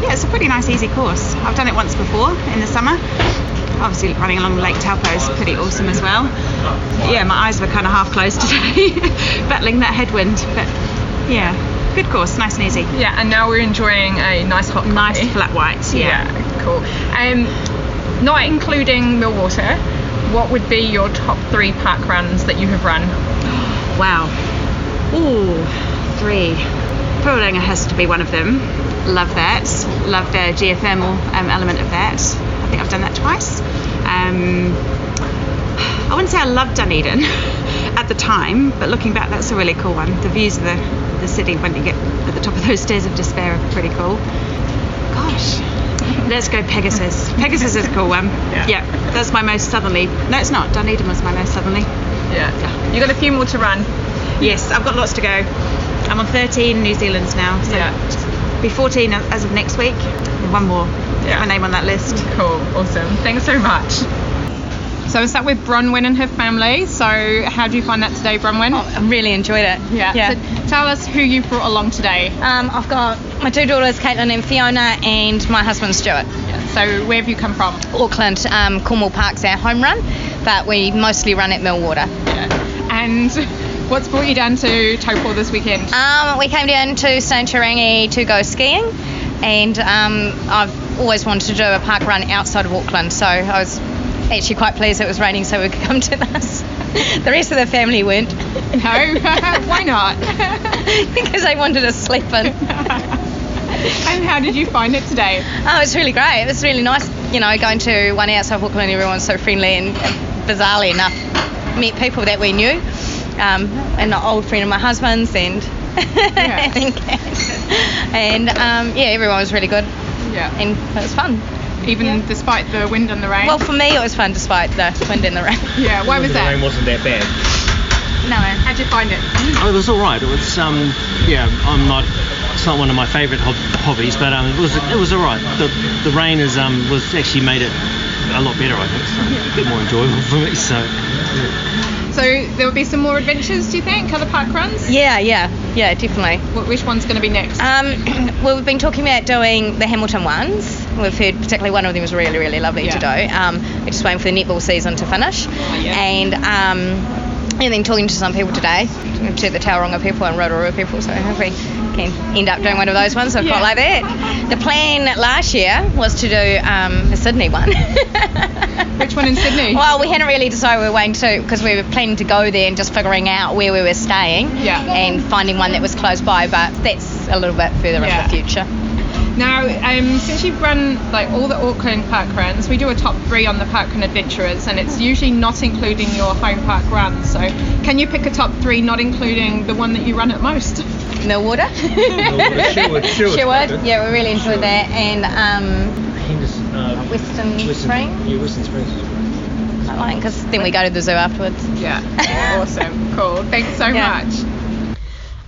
Yeah, it's a pretty nice, easy course. I've done it once before in the summer. Obviously, running along Lake Taupō is pretty awesome as well. Yeah, my eyes were kind of half closed today, battling that headwind. But yeah, good course, nice and easy. Yeah, and now we're enjoying a nice hot coffee. Nice flat white. Yeah, cool. Not including Millwater, what would be your top three park runs that you have run? Wow. Ooh, three. Purling has to be one of them. Love that. Love the geothermal element of that. I think I've done that twice. I wouldn't say I love Dunedin at the time, but looking back, that's a really cool one. The views of the city when you get at the top of those stairs of despair are pretty cool. Gosh. Let's go Pegasus. Pegasus is a cool one. Yeah, that's my most southerly. No, it's not. Dunedin was my most southerly. Yeah. You got a few more to run. Yes, I've got lots to go. I'm on 13 New Zealand's now, so be 14 as of next week. One more. Yeah. Get my name on that list. Cool. Awesome. Thanks so much. So I sat with Bronwyn and her family. So how do you find that today, Bronwyn? Oh, I really enjoyed it. Yeah. So tell us who you brought along today. I've got my two daughters, Caitlin and Fiona, and my husband, Stuart. Yeah. So where have you come from? Auckland. Cornwall Park's our home run, but we mostly run at Millwater. Yeah. And what's brought you down to Taupō this weekend? We came down to St Turangi to go skiing, and I've always wanted to do a park run outside of Auckland, so I was actually quite pleased it was raining so we could come to this. The rest of the family weren't. No, why not? Because they wanted to sleep in. And how did you find it today? Oh, it's really great. It's really nice, you know, going to one outside Auckland, everyone's so friendly, and bizarrely enough met people that we knew, and an old friend of my husband's, and yeah. And yeah, everyone was really good. Yeah. And it was fun. Even yeah. Despite the wind and the rain? Well, for me it was fun despite the wind and the rain. Yeah, why was that? The rain wasn't that bad. No. How'd you find it? Oh, it was alright. It was, yeah, I'm not... It's not one of my favourite hobbies, but it was alright. The rain is was actually made it a lot better, I think, so yeah. A bit more enjoyable for me, so... Yeah. So there will be some more adventures, do you think? Other park runs? Yeah, definitely. Which one's going to be next? Well, we've been talking about doing the Hamilton ones. We've heard particularly one of them was really, really lovely yeah. to do. We're just waiting for the netball season to finish. Oh, yeah. And then talking to some people today, to the Tauranga people and Rotorua people, so hopefully we can end up doing one of those ones. I've yeah. quite like that. The plan last year was to do a Sydney one. Which one in Sydney? Well, we hadn't really decided. We were waiting to, because we were planning to go there and just figuring out where we were staying yeah. and finding one that was close by, but that's a little bit further yeah. in the future. Now, since you've run like all the Auckland park runs, we do a top three on the Parkrun Adventurers, and it's usually not including your home park run. So, can you pick a top three not including the one that you run at most? Millwater. Sherwood. Yeah, we really enjoyed that, and Western Springs. Yeah, Western Springs. I like because then we go to the zoo afterwards. Yeah. Awesome. Cool. Thanks so yeah. much.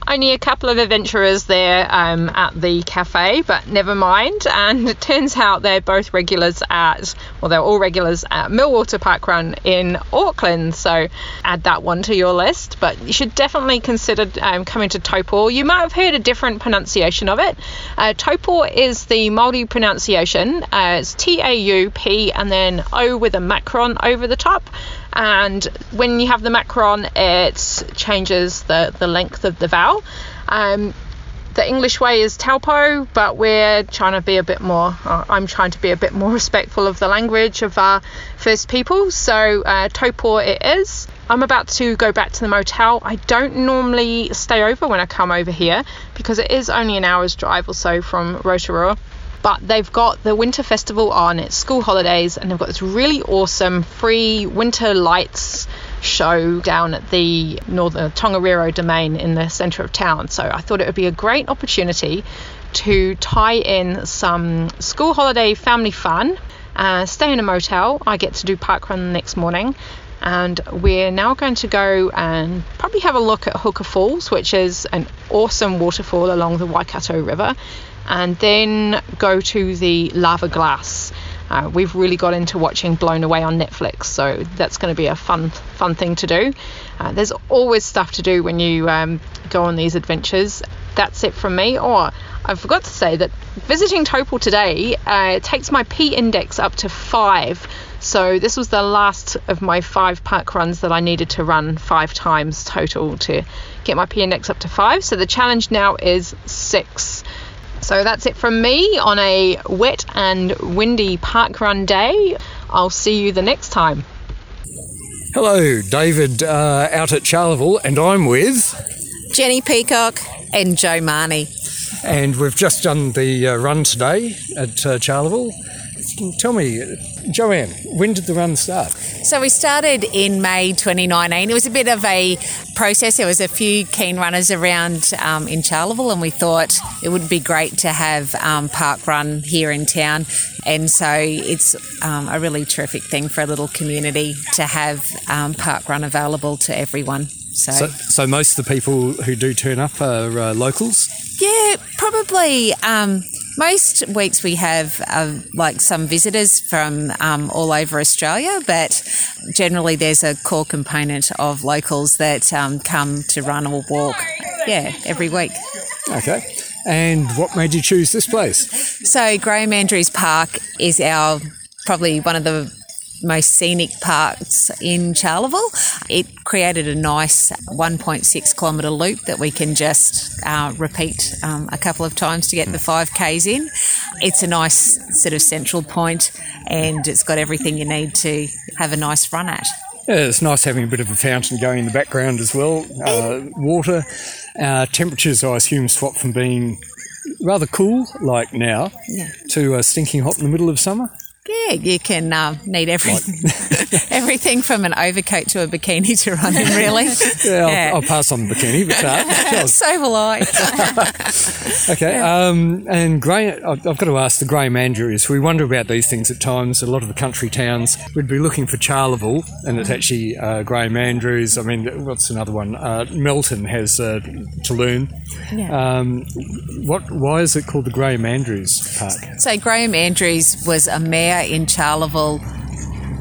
Only a couple of adventurers there at the cafe, but never mind. And it turns out they're both regulars at, well, they're all regulars at Millwater Parkrun in Auckland. So add that one to your list. But you should definitely consider coming to Taupō. You might have heard a different pronunciation of it. Taupō is the Māori pronunciation. It's T-A-U-P and then O with a macron over the top. And when you have the macron, it changes the length of the vowel. The English way is Taupo, but we're trying to be a bit more, I'm trying to be a bit more respectful of the language of our First People, so Taupō it is. I'm about to go back to the motel. I don't normally stay over when I come over here because it is only an hour's drive or so from Rotorua. But they've got the winter festival on, it's school holidays, and they've got this really awesome free winter lights show down at the northern Tongariro Domain in the centre of town. So I thought it would be a great opportunity to tie in some school holiday family fun, stay in a motel. I get to do parkrun the next morning, and we're now going to go and probably have a look at Hooker Falls, which is an awesome waterfall along the Waikato River, and then go to the Lava Glass. We've really got into watching Blown Away on Netflix, so that's going to be a fun thing to do. There's always stuff to do when you go on these adventures. That's it from me. Or I forgot to say that visiting Taupō today takes my P index up to 5. So this was the last of my 5 park runs that I needed to run 5 times total to get my P index up to 5. So the challenge now is 6. So that's it from me on a wet and windy parkrun day. I'll see you the next time. Hello, David out at Charleville, and I'm with... Jenny Peacock and Jo Marnie. And we've just done the run today at Charleville. Tell me, Joanne, when did the run start? So we started in May 2019. It was a bit of a process. There was a few keen runners around in Charleville, and we thought it would be great to have park run here in town. And so it's a really terrific thing for a little community to have park run available to everyone. So most of the people who do turn up are locals? Yeah, probably... most weeks we have like some visitors from all over Australia, but generally there's a core component of locals that come to run or walk, yeah, every week. Okay. And what made you choose this place? So Graham Andrews Park is our probably one of the most scenic parks in Charleville. It created a nice 1.6 kilometre loop that we can just repeat a couple of times to get the 5Ks in. It's a nice sort of central point, and it's got everything you need to have a nice run at. Yeah, it's nice having a bit of a fountain going in the background as well. Water. Temperatures, I assume, swap from being rather cool like now to stinking hot in the middle of summer? Yeah, you can need everything, everything from an overcoat to a bikini to run in, really. I'll pass on the bikini. But, so will I. Okay, and grey, I've got to ask the grey mandrias. We wonder about these things at times. A lot of the country towns, we'd be looking for charlevoix, and it's actually grey mandrias. I mean, what's another one? Melton has Toulon. Yeah. Why is it called the Grey Mandrias Park? So Grey Mandrias was a mare in Charleville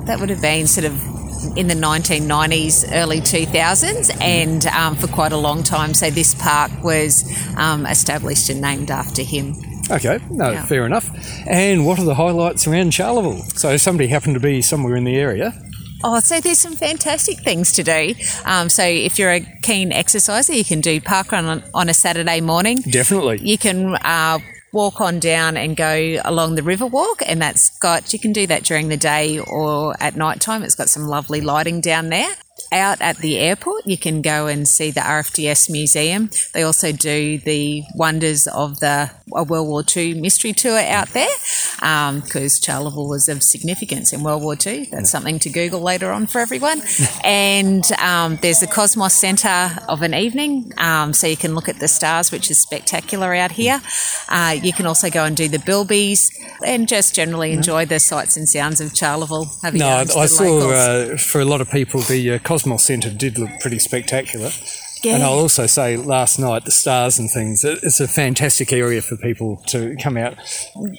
that would have been sort of in the 1990s, early 2000s, and for quite a long time. So this park was established and named after him. Okay, fair enough. And what are the highlights around Charleville? So if somebody happened to be somewhere in the area. Oh, so there's some fantastic things to do. So if you're a keen exerciser, you can do parkrun on a Saturday morning. Definitely. You can walk on down and go along the river walk, and that's got, you can do that during the day or at night time. It's got some lovely lighting down there. Out at the airport, you can go and see the RFDS Museum. They also do the wonders of the World War II mystery tour out there, because Charleville was of significance in World War II. That's something to Google later on for everyone. And there's the Cosmos Centre of an evening, so you can look at the stars, which is spectacular out here. You can also go and do the bilbies and just generally enjoy the sights and sounds of Charleville. I saw for a lot of people the Cosmos Centre did look pretty spectacular. Yeah. And I'll also say last night, the stars and things, it's a fantastic area for people to come out,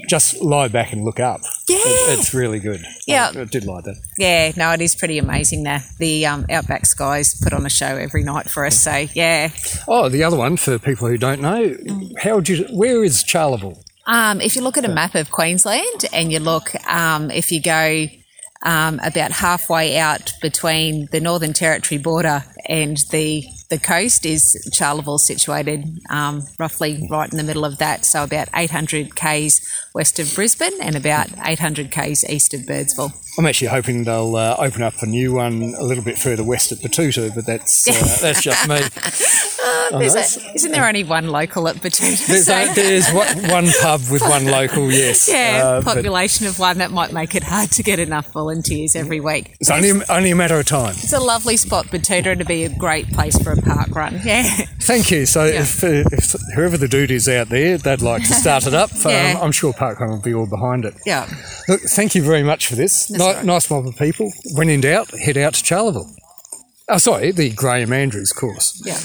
just lie back and look up. Yeah. It's really good. Yeah. I did like that. Yeah, no, it is pretty amazing that the Outback Skies put on a show every night for us, so yeah. Oh, the other one for people who don't know, where is Charleville? If you look at a map of Queensland and you look, if you go about halfway out between the Northern Territory border and the coast is Charleville, situated roughly right in the middle of that, so about 800 k's west of Brisbane and about 800 k's east of Birdsville. I'm actually hoping they'll open up a new one a little bit further west at Patuta, but that's just me. Isn't there only one local at Patuta? There's one pub with one local, yes. Yeah, population of one, that might make it hard to get enough volunteers every week. It's only a matter of time. It's a lovely spot, Patuta, and it'd be a great place for a park run, yeah. Thank you. So if whoever the dude is out there, they'd like to start it up, I'm sure Parkrun will be all behind it. Yeah. Look, thank you very much for this. Nice mob of people. When in doubt, head out to Charleville. Oh, sorry, the Graham Andrews course. Yeah.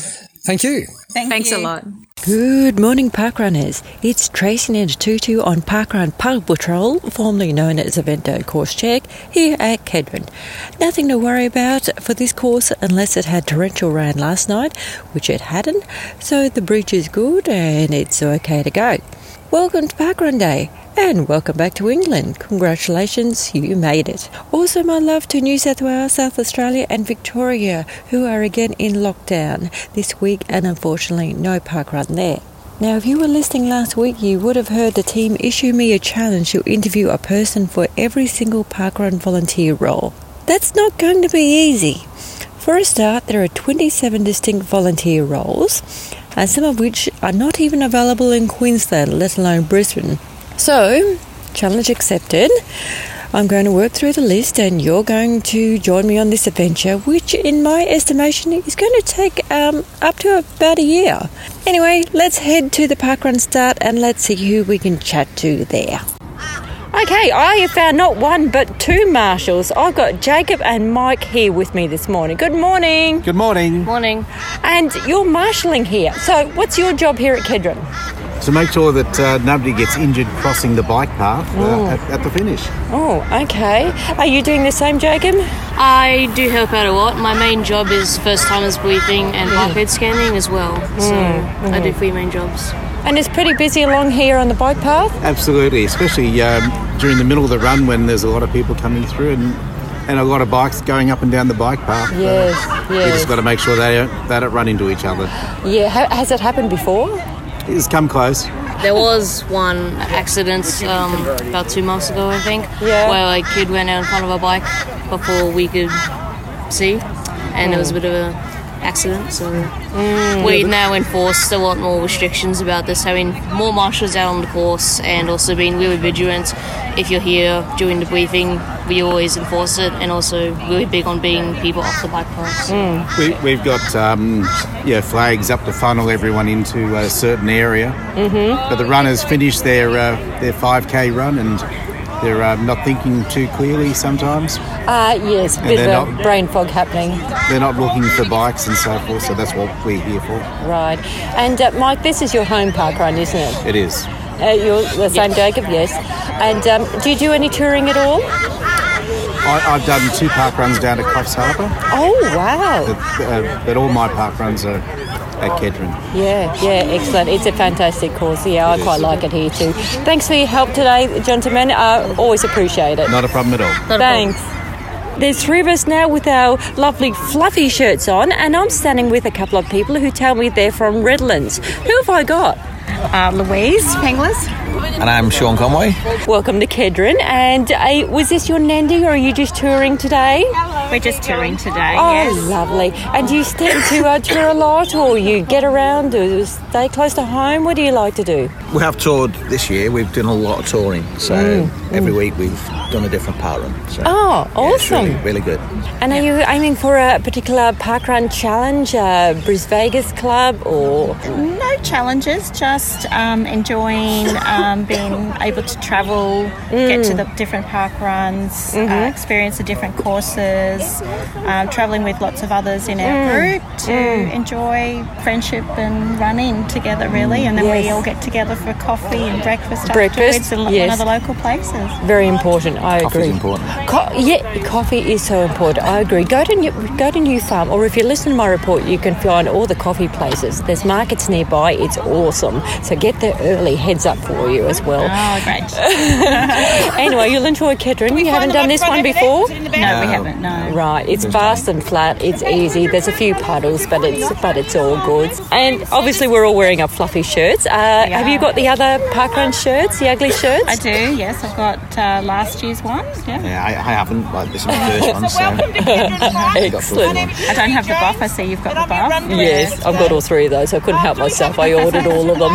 Thank you. Thanks a lot. Good morning, Parkrunners. It's Tracy and Tutu on Parkrun Pub Patrol, formerly known as Evento Course Check, here at Kedron. Nothing to worry about for this course unless it had torrential rain last night, which it hadn't, so the bridge is good and it's okay to go. Welcome to Parkrun Day, and welcome back to England. Congratulations, you made it. Also, my love to New South Wales, South Australia and Victoria, who are again in lockdown this week, and unfortunately no parkrun there. Now, if you were listening last week, you would have heard the team issue me a challenge to interview a person for every single parkrun volunteer role. That's not going to be easy. For a start, there are 27 distinct volunteer roles, and some of which are not even available in Queensland, let alone Brisbane. So, challenge accepted. I'm going to work through the list and you're going to join me on this adventure, which in my estimation is going to take up to about a year. Anyway, let's head to the parkrun start and let's see who we can chat to there. Okay, I have found not one but two marshals. I've got Jacob and Mike here with me this morning. Good morning. Good morning. Morning. And you're marshalling here. So what's your job here at Kedron? To make sure that nobody gets injured crossing the bike path at the finish. Oh, okay. Are you doing the same, Jacob? I do help out a lot. My main job is first-timers briefing and barcode scanning as well. So I do three main jobs. And it's pretty busy along here on the bike path? Absolutely, especially during the middle of the run when there's a lot of people coming through and a lot of bikes going up and down the bike path. Yes, yes. You just got to make sure they don't run into each other. Yeah, has it happened before? It's come close. There was one accident about 2 months ago, I think, where a kid went out in front of a bike before we could see, and it was a bit of a accident, so we now enforced a lot more restrictions about this, having more marshals out on the course and also being really vigilant. If you're here during the briefing, we always enforce it, and also really big on being people off the bike paths. We've got flags up to funnel everyone into a certain area, but the runners finish their 5k run and they're not thinking too clearly sometimes. Yes, a bit of brain fog happening. They're not looking for bikes and so forth, so that's what we're here for. Right. And Mike, this is your home park run, isn't it? It is. You're the same Jacob, yes. And do you do any touring at all? I've done 2 park runs down to Coffs Harbour. Oh, wow. But all my park runs are at Kedron. Yeah, excellent. It's a fantastic course. Yeah, I quite like it here too. Thanks for your help today, gentlemen. I always appreciate it. Not a problem at all. Thanks. There's 3 of us now with our lovely fluffy shirts on, and I'm standing with a couple of people who tell me they're from Redlands. Who have I got? Louise Penglis. And I'm Sean Conway. Welcome to Kedron. And was this your Nandi, or are you just touring today? We're just touring today, yes. Oh, lovely. And do you stand to tour a lot, or you get around, or stay close to home? What do you like to do? We have toured this year. We've done a lot of touring. So every week we've done a different park run. So, awesome. Really, really good. And are you aiming for a particular park run challenge, Bris Vegas Club, or...? No challenges, just enjoying... being able to travel, get to the different park runs, experience the different courses, travelling with lots of others in our group to enjoy friendship and running together, really. And then we all get together for coffee and breakfast afterwards in one of the local places. Very important, I agree. Coffee's important. Coffee is so important, I agree. Go to New Farm, or if you listen to my report, you can find all the coffee places. There's markets nearby, it's awesome. So get there early, heads up for you. As well. Oh, great. Anyway, you'll enjoy Kedron. You haven't done this one before? No, we haven't, no. Right. It's vast and flat. It's easy. There's a few puddles, but it's all good. And obviously we're all wearing our fluffy shirts. Have you got the other parkrun shirts, the ugly shirts? I do, yes. I've got last year's one. Yeah, I haven't. This is my first one, so... Excellent. I don't have the buff. I see you've got the buff. Yes, I've got all 3 of those. I couldn't help myself. I ordered all of them.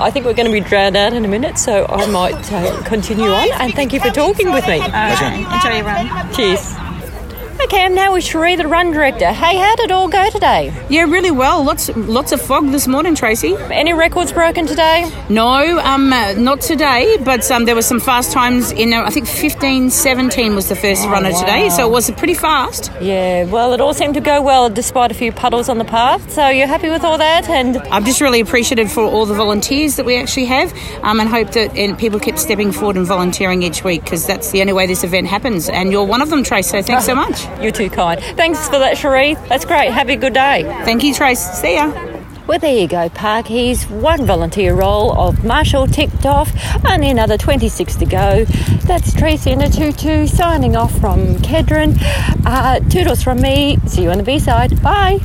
I think we're going to be drowned out in a minute, so I might continue on, and thank you for talking with me. Enjoy your run. Cheers. Okay, I'm now with Sheree, the run director. Hey, how did it all go today? Yeah, really well. Lots of fog this morning, Tracy. Any records broken today? No, not today, but there were some fast times in there. I think 15:17 was the first runner today, so it was pretty fast. Yeah, well, it all seemed to go well despite a few puddles on the path, so you're happy with all that? And I'm just really appreciative for all the volunteers that we actually have, and hope that people keep stepping forward and volunteering each week, because that's the only way this event happens, and you're one of them, Trace, so thanks so much. You're too kind. Thanks for that, Sheree. That's great. Have a good day. Thank you, Trace. See ya. Well, there you go, Parkies. 1 volunteer role of Marshall ticked off. Only another 26 to go. That's Tracy and a tutu signing off from Kedron. Toodles from me. See you on the B-side. Bye.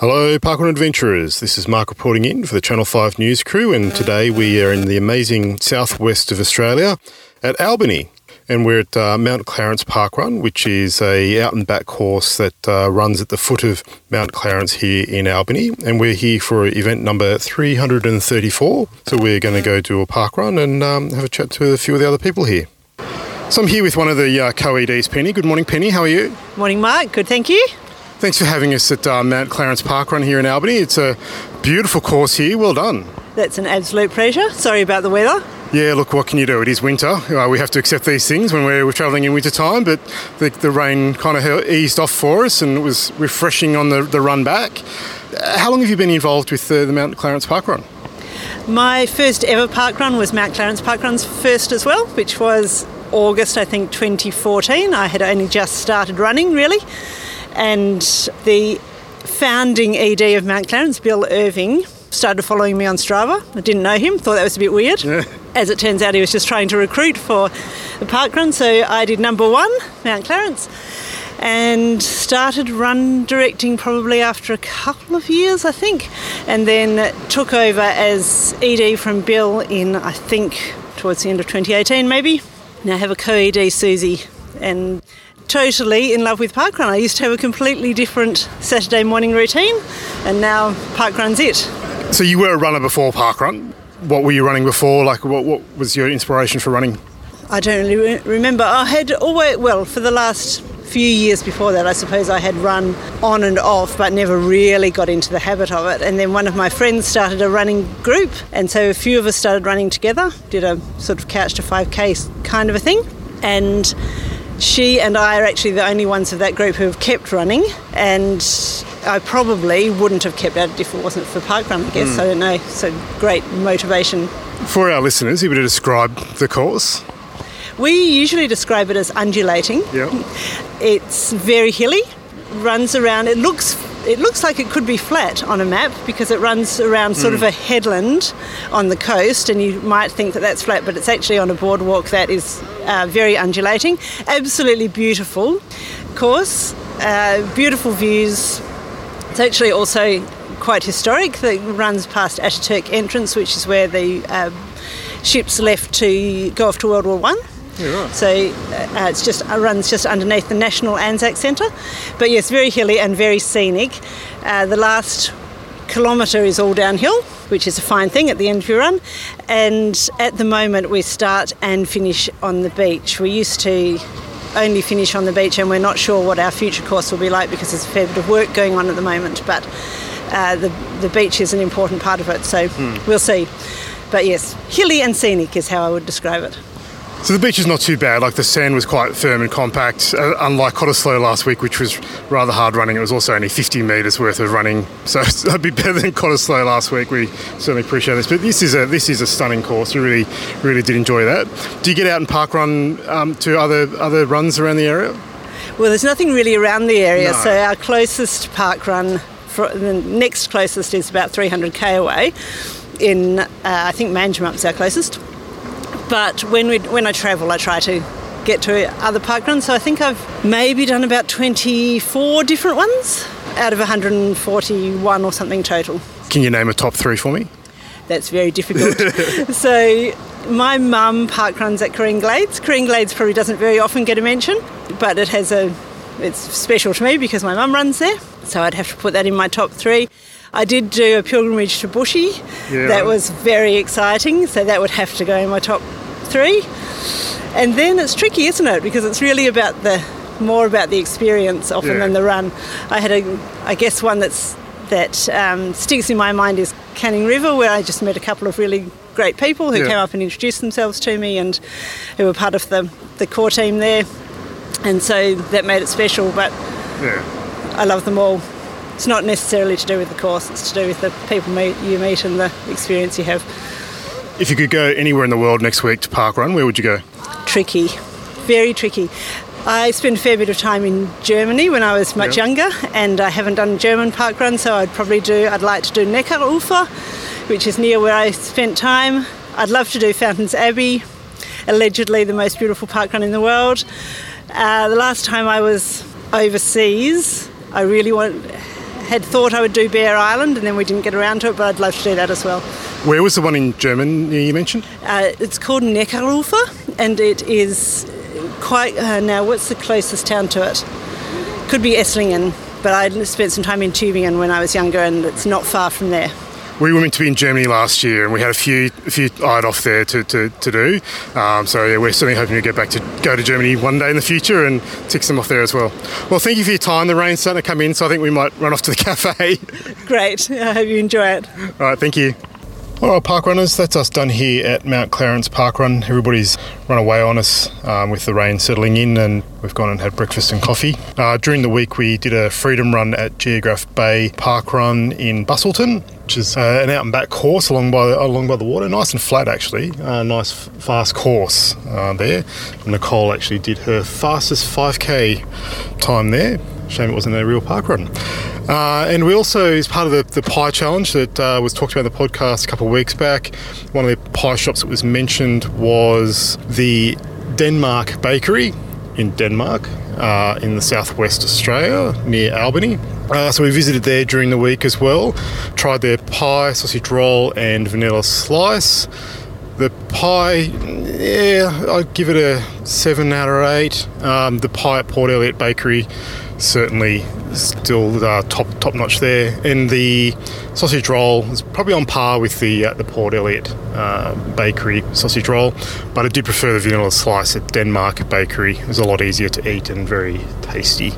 Hello, Parkrun Adventurers. This is Mark reporting in for the Channel 5 News crew, and today we are in the amazing southwest of Australia at Albany. And we're at Mount Clarence Park Run, which is a out-and-back course that runs at the foot of Mount Clarence here in Albany. And we're here for event number 334. So we're going to go do a park run and have a chat to a few of the other people here. So I'm here with one of the co-EDs, Penny. Good morning, Penny. How are you? Morning, Mark. Good, thank you. Thanks for having us at Mount Clarence Park Run here in Albany. It's a beautiful course here. Well done. That's an absolute pleasure. Sorry about the weather. Yeah, look, what can you do? It is winter. We have to accept these things when we're travelling in winter time, but the rain kind of eased off for us and it was refreshing on the run back. How long have you been involved with the Mount Clarence Park Run? My first ever park run was Mount Clarence Park Run's first as well, which was August, I think, 2014. I had only just started running, really. And the founding ED of Mount Clarence, Bill Irving, started following me on Strava. I didn't know him, thought that was a bit weird. Yeah. As it turns out, he was just trying to recruit for the parkrun, so I did number 1, Mount Clarence, and started run directing probably after a couple of years, I think, and then took over as ED from Bill in, I think, towards the end of 2018 maybe. Now I have a co-ED, Susie, and totally in love with parkrun. I used to have a completely different Saturday morning routine, and now parkrun's it. So you were a runner before parkrun. What were you running before? Like, what was your inspiration for running? I don't really remember. I had always, well, for the last few years before that, I suppose I had run on and off, but never really got into the habit of it. And then one of my friends started a running group, and so a few of us started running together, did a sort of couch to 5K kind of a thing. And she and I are actually the only ones of that group who have kept running, and I probably wouldn't have kept at it if it wasn't for parkrun, I guess. I don't know. So great motivation. For our listeners, you would have described the course. We usually describe it as undulating. Yeah. It's very hilly, runs around. It looks like it could be flat on a map because it runs around sort of a headland on the coast, and you might think that that's flat, but it's actually on a boardwalk that is very undulating. Absolutely beautiful course, beautiful views. It's actually also quite historic. It runs past Ataturk entrance, which is where the ships left to go off to World War I. Yeah, right. So it's just runs just underneath the National Anzac Centre. But yes, very hilly and very scenic. The last kilometre is all downhill, which is a fine thing at the end of your run. And at the moment we start and finish on the beach. We used to only finish on the beach, and we're not sure what our future course will be like because there's a fair bit of work going on at the moment. But the beach is an important part of it, so we'll see. But yes, hilly and scenic is how I would describe it. So the beach is not too bad. Like, the sand was quite firm and compact, unlike Cottesloe last week, which was rather hard running. It was also only 50 metres worth of running, so that'd be better than Cottesloe last week. We certainly appreciate this, but this is a stunning course. We really did enjoy that. Do you get out and parkrun to other runs around the area? Well, there's nothing really around the area, no. So our closest parkrun, the next closest, is about 300k away. In I think Manjimaup's our closest. But when I travel, I try to get to other parkruns. So I think I've maybe done about 24 different ones out of 141 or something total. Can you name a top three for me? That's very difficult. So my mum parkruns at Careen Glades. Careen Glades probably doesn't very often get a mention, but it has it's special to me because my mum runs there. So I'd have to put that in my top three. I did do a pilgrimage to Bushy. Yeah. That was very exciting, so that would have to go in my top three. And then it's tricky, isn't it? Because it's really about the experience often than the run. I had one that sticks in my mind is Canning River, where I just met a couple of really great people who came up and introduced themselves to me and who were part of the core team there. And so that made it special, but I love them all. It's not necessarily to do with the course, it's to do with the people you meet and the experience you have. If you could go anywhere in the world next week to parkrun, where would you go? Tricky, very tricky. I spent a fair bit of time in Germany when I was much younger, and I haven't done German parkrun, so I'd like to do Neckarufer, which is near where I spent time. I'd love to do Fountains Abbey, allegedly the most beautiful parkrun in the world. The last time I was overseas, I really had thought I would do Bear Island, and then we didn't get around to it, but I'd love to do that as well. Where was the one in Germany you mentioned? It's called Neckarufer, and it is quite... now, what's the closest town to it? Could be Esslingen, but I spent some time in Tübingen when I was younger, and it's not far from there. We were meant to be in Germany last year, and we had a few eyed off there to do. So we're certainly hoping to go to Germany one day in the future and tick some off there as well. Well, thank you for your time. The rain's starting to come in, so I think we might run off to the cafe. Great. I hope you enjoy it. All right, thank you. All right, park runners, that's us done here at Mount Clarence Park Run. Everybody's run away on us with the rain settling in, and we've gone and had breakfast and coffee. During the week, we did a freedom run at Geograph Bay Park Run in Busselton, which is an out-and-back course along by the water. Nice and flat, actually. Nice, fast course there. And Nicole actually did her fastest 5K time there. Shame it wasn't a real park run. And we also, as part of the pie challenge that was talked about in the podcast a couple of weeks back, one of the pie shops that was mentioned was the Denmark Bakery in Denmark, in the southwest Australia, near Albany. So we visited there during the week as well, tried their pie, sausage roll and vanilla slice. The pie, yeah, I'd give it a 7 out of 8. The pie at Port Elliot Bakery, certainly still top notch there. And the sausage roll is probably on par with the Port Elliot Bakery sausage roll, but I did prefer the vanilla slice at Denmark Bakery. It was a lot easier to eat and very tasty.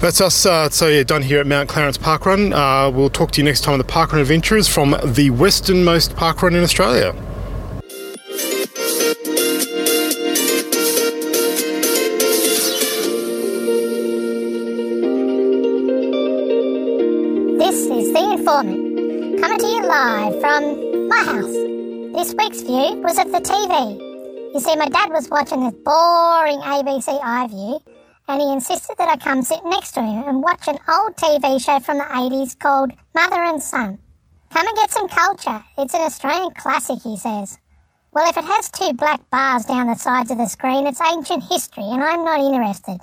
That's us, done here at Mount Clarence Park Run. We'll talk to you next time on the Parkrun Adventurers from the westernmost parkrun in Australia. This is The Informant, coming to you live from my house. This week's view was of the TV. You see, my dad was watching this boring ABC iView, and he insisted that I come sit next to him and watch an old TV show from the 80s called Mother and Son. Come and get some culture. It's an Australian classic, he says. Well, if it has two black bars down the sides of the screen, it's ancient history and I'm not interested.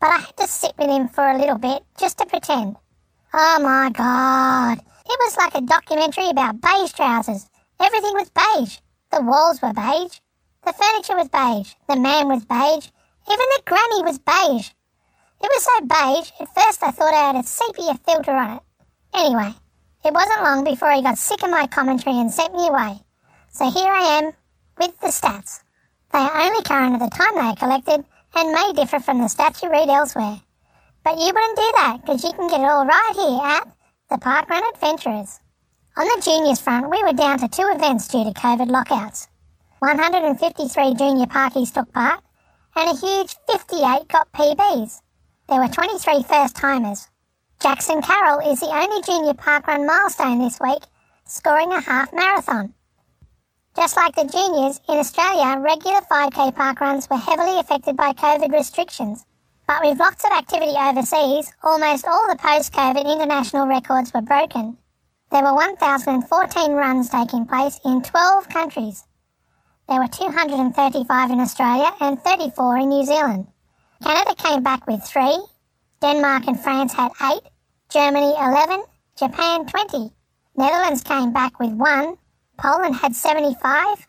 But I had to sit with him for a little bit just to pretend. Oh my God. It was like a documentary about beige trousers. Everything was beige. The walls were beige. The furniture was beige. The man was beige. Even the granny was beige. It was so beige, at first I thought I had a sepia filter on it. Anyway, it wasn't long before he got sick of my commentary and sent me away. So here I am with the stats. They are only current at the time they are collected and may differ from the stats you read elsewhere. But you wouldn't do that, because you can get it all right here at the Parkrun Adventurers. On the juniors front, we were down to 2 events due to COVID lockouts. 153 junior parkies took part, and a huge 58 got PBs. There were 23 first-timers. Jackson Carroll is the only junior parkrun milestone this week, scoring a half marathon. Just like the juniors, in Australia, regular 5k parkruns were heavily affected by COVID restrictions. But with lots of activity overseas, almost all the post-COVID international records were broken. There were 1,014 runs taking place in 12 countries. There were 235 in Australia and 34 in New Zealand. Canada came back with 3. Denmark and France had 8. Germany 11. Japan 20. Netherlands came back with 1. Poland had 75.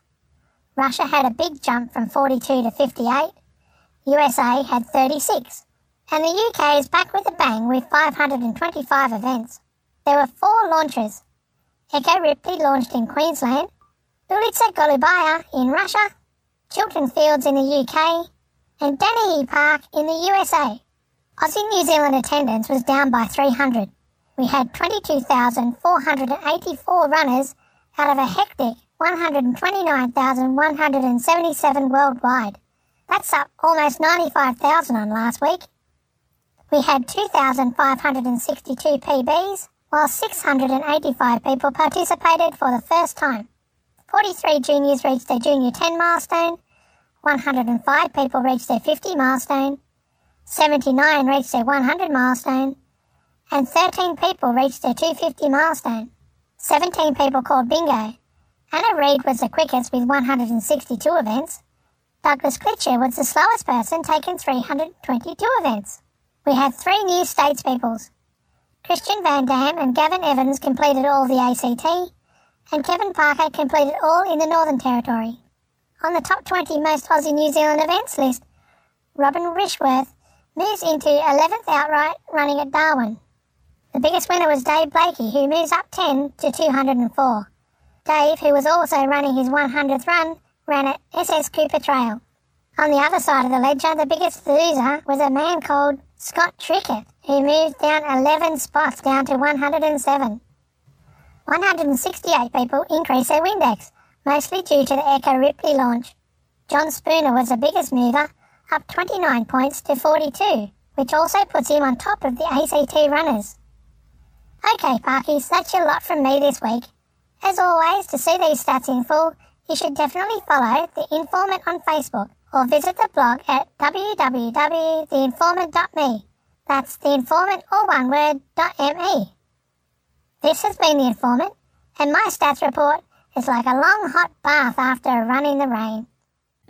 Russia had a big jump from 42 to 58. USA had 36. And the UK is back with a bang with 525 events. There were 4 launches. Echo Ripley launched in Queensland. Ulica Golubaya in Russia, Chiltern Fields in the UK, and Danaher Park in the USA. Aussie New Zealand attendance was down by 300. We had 22,484 runners out of a hectic 129,177 worldwide. That's up almost 95,000 on last week. We had 2,562 PBs, while 685 people participated for the first time. 43 juniors reached their junior 10 milestone, 105 people reached their 50 milestone, 79 reached their 100 milestone, and 13 people reached their 250 milestone. 17 people called bingo. Anna Reid was the quickest with 162 events. Douglas Klitschko was the slowest person, taking 322 events. We had 3 new statespeoples. Christian Van Dam and Gavin Evans completed all the ACT, and Kevin Parker completed all in the Northern Territory. On the top 20 most Aussie New Zealand events list, Robin Rishworth moves into 11th outright, running at Darwin. The biggest winner was Dave Blakey, who moves up 10 to 204. Dave, who was also running his 100th run, ran at SS Cooper Trail. On the other side of the ledger, the biggest loser was a man called Scott Trickett, who moved down 11 spots down to 107. 168 people increased their Windex, mostly due to the Echo Ripley launch. John Spooner was the biggest mover, up 29 points to 42, which also puts him on top of the ACT runners. OK, Parkies, that's your lot from me this week. As always, to see these stats in full, you should definitely follow The Informant on Facebook or visit the blog at www.theinformant.me. That's The Informant, all one word, .me. This has been The Informant, and my stats report is like a long hot bath after a run in the rain.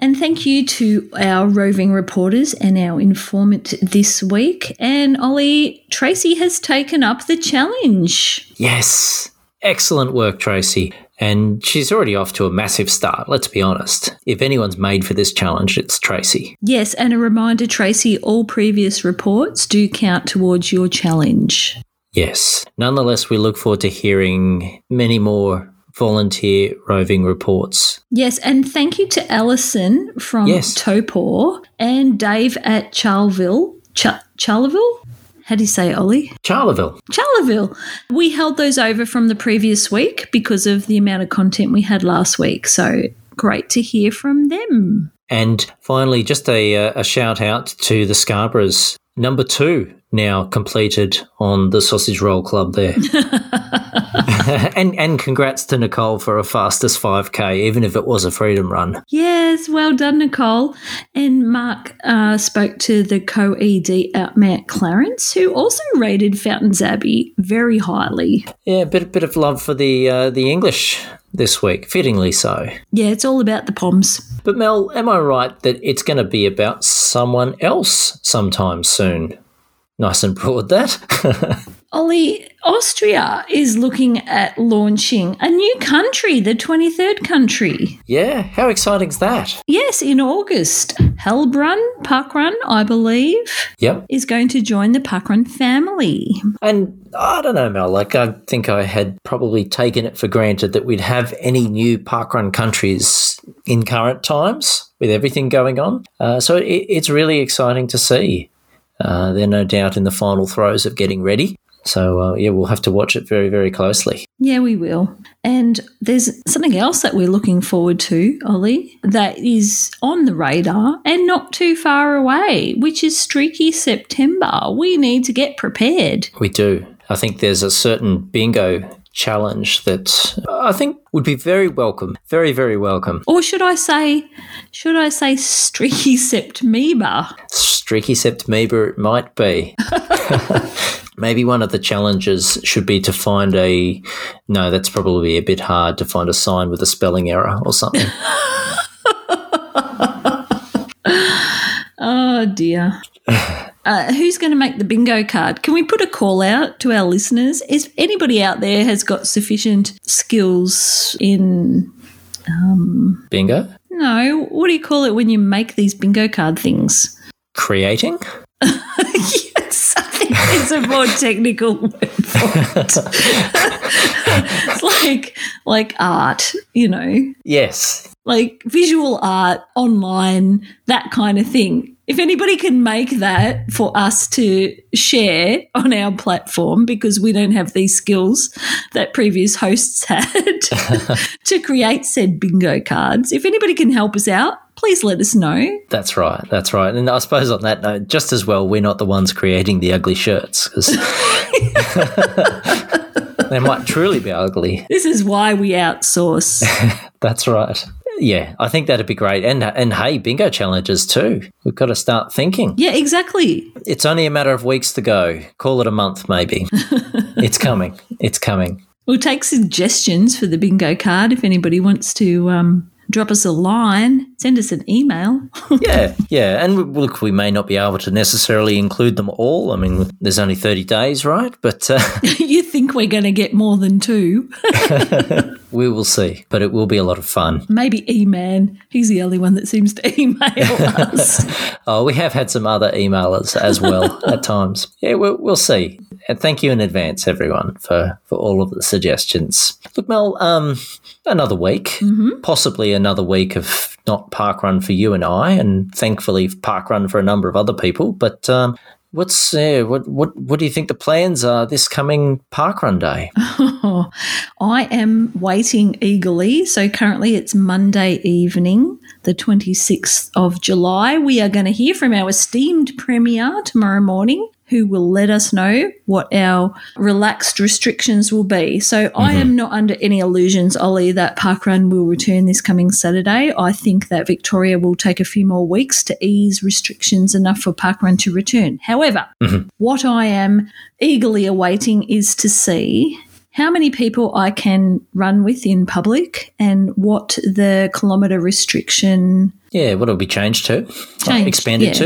And thank you to our roving reporters and our informant this week. And Ollie, Tracy has taken up the challenge. Yes. Excellent work, Tracy. And she's already off to a massive start, let's be honest. If anyone's made for this challenge, it's Tracy. Yes, and a reminder, Tracy, all previous reports do count towards your challenge. Yes. Nonetheless, we look forward to hearing many more volunteer roving reports. Yes, and thank you to Alison from Topor and Dave at Charleville. Charleville? How do you say, Ollie? Charleville. We held those over from the previous week because of the amount of content we had last week. So great to hear from them. And finally, just a shout out to the Scarboroughs. Number 2 now completed on the Sausage Roll Club there. and congrats to Nicole for a fastest 5K, even if it was a freedom run. Yes, well done, Nicole. And Mark spoke to the co-ED at Mount Clarence, who also rated Fountains Abbey very highly. Yeah, a bit of love for the English this week, fittingly so. Yeah, it's all about the Poms. But Mel, am I right that it's going to be about someone else sometime soon? Nice and broad, that. Ollie, Austria is looking at launching a new country, the 23rd country. Yeah, how exciting is that? Yes, in August. Hellbrunn Parkrun, I believe, is going to join the Parkrun family. And I don't know, Mel, I think I had probably taken it for granted that we'd have any new Parkrun countries in current times with everything going on. So it's really exciting to see. They're no doubt in the final throes of getting ready. So, we'll have to watch it very, very closely. Yeah, we will. And there's something else that we're looking forward to, Ollie, that is on the radar and not too far away, which is Streaky September. We need to get prepared. We do. I think there's a certain bingo challenge that I think would be very welcome, very, very welcome. Or should I say Streaky Septmeba? Streaky Septmeba it might be. Maybe one of the challenges should be to find that's probably a bit hard to find a sign with a spelling error or something. Oh, dear. Who's going to make the bingo card? Can we put a call out to our listeners? If anybody out there has got sufficient skills in bingo? No. What do you call it when you make these bingo card things? Creating? Yes, I think it's a more technical word for it. It's like art, Yes. Like visual art, online, that kind of thing. If anybody can make that for us to share on our platform, because we don't have these skills that previous hosts had to create said bingo cards, if anybody can help us out, please let us know. That's right. And I suppose on that note, just as well, we're not the ones creating the ugly shirts, because they might truly be ugly. This is why we outsource. That's right. Yeah, I think that'd be great. And hey, bingo challenges too. We've got to start thinking. Yeah, exactly. It's only a matter of weeks to go. Call it a month maybe. It's coming. We'll take suggestions for the bingo card if anybody wants to drop us a line, send us an email. Yeah. And look, we may not be able to necessarily include them all. I mean, there's only 30 days, right? But you think we're going to get more than 2. We will see, but it will be a lot of fun. Maybe E-Man. He's the only one that seems to email us. Oh, we have had some other emailers as well at times. Yeah, we'll see. And thank you in advance, everyone, for all of the suggestions. Look, Mel, another week, possibly another week of not Parkrun for you and I, and thankfully Parkrun for a number of other people. But what do you think the plans are this coming Parkrun day? Oh, I am waiting eagerly. So currently it's Monday evening, the 26th of July. We are going to hear from our esteemed Premier tomorrow morning, who will let us know what our relaxed restrictions will be. So I am not under any illusions, Ollie, that Parkrun will return this coming Saturday. I think that Victoria will take a few more weeks to ease restrictions enough for Parkrun to return. However, what I am eagerly awaiting is to see how many people I can run with in public and what the kilometre restriction Yeah, what it'll be changed to. Expanded,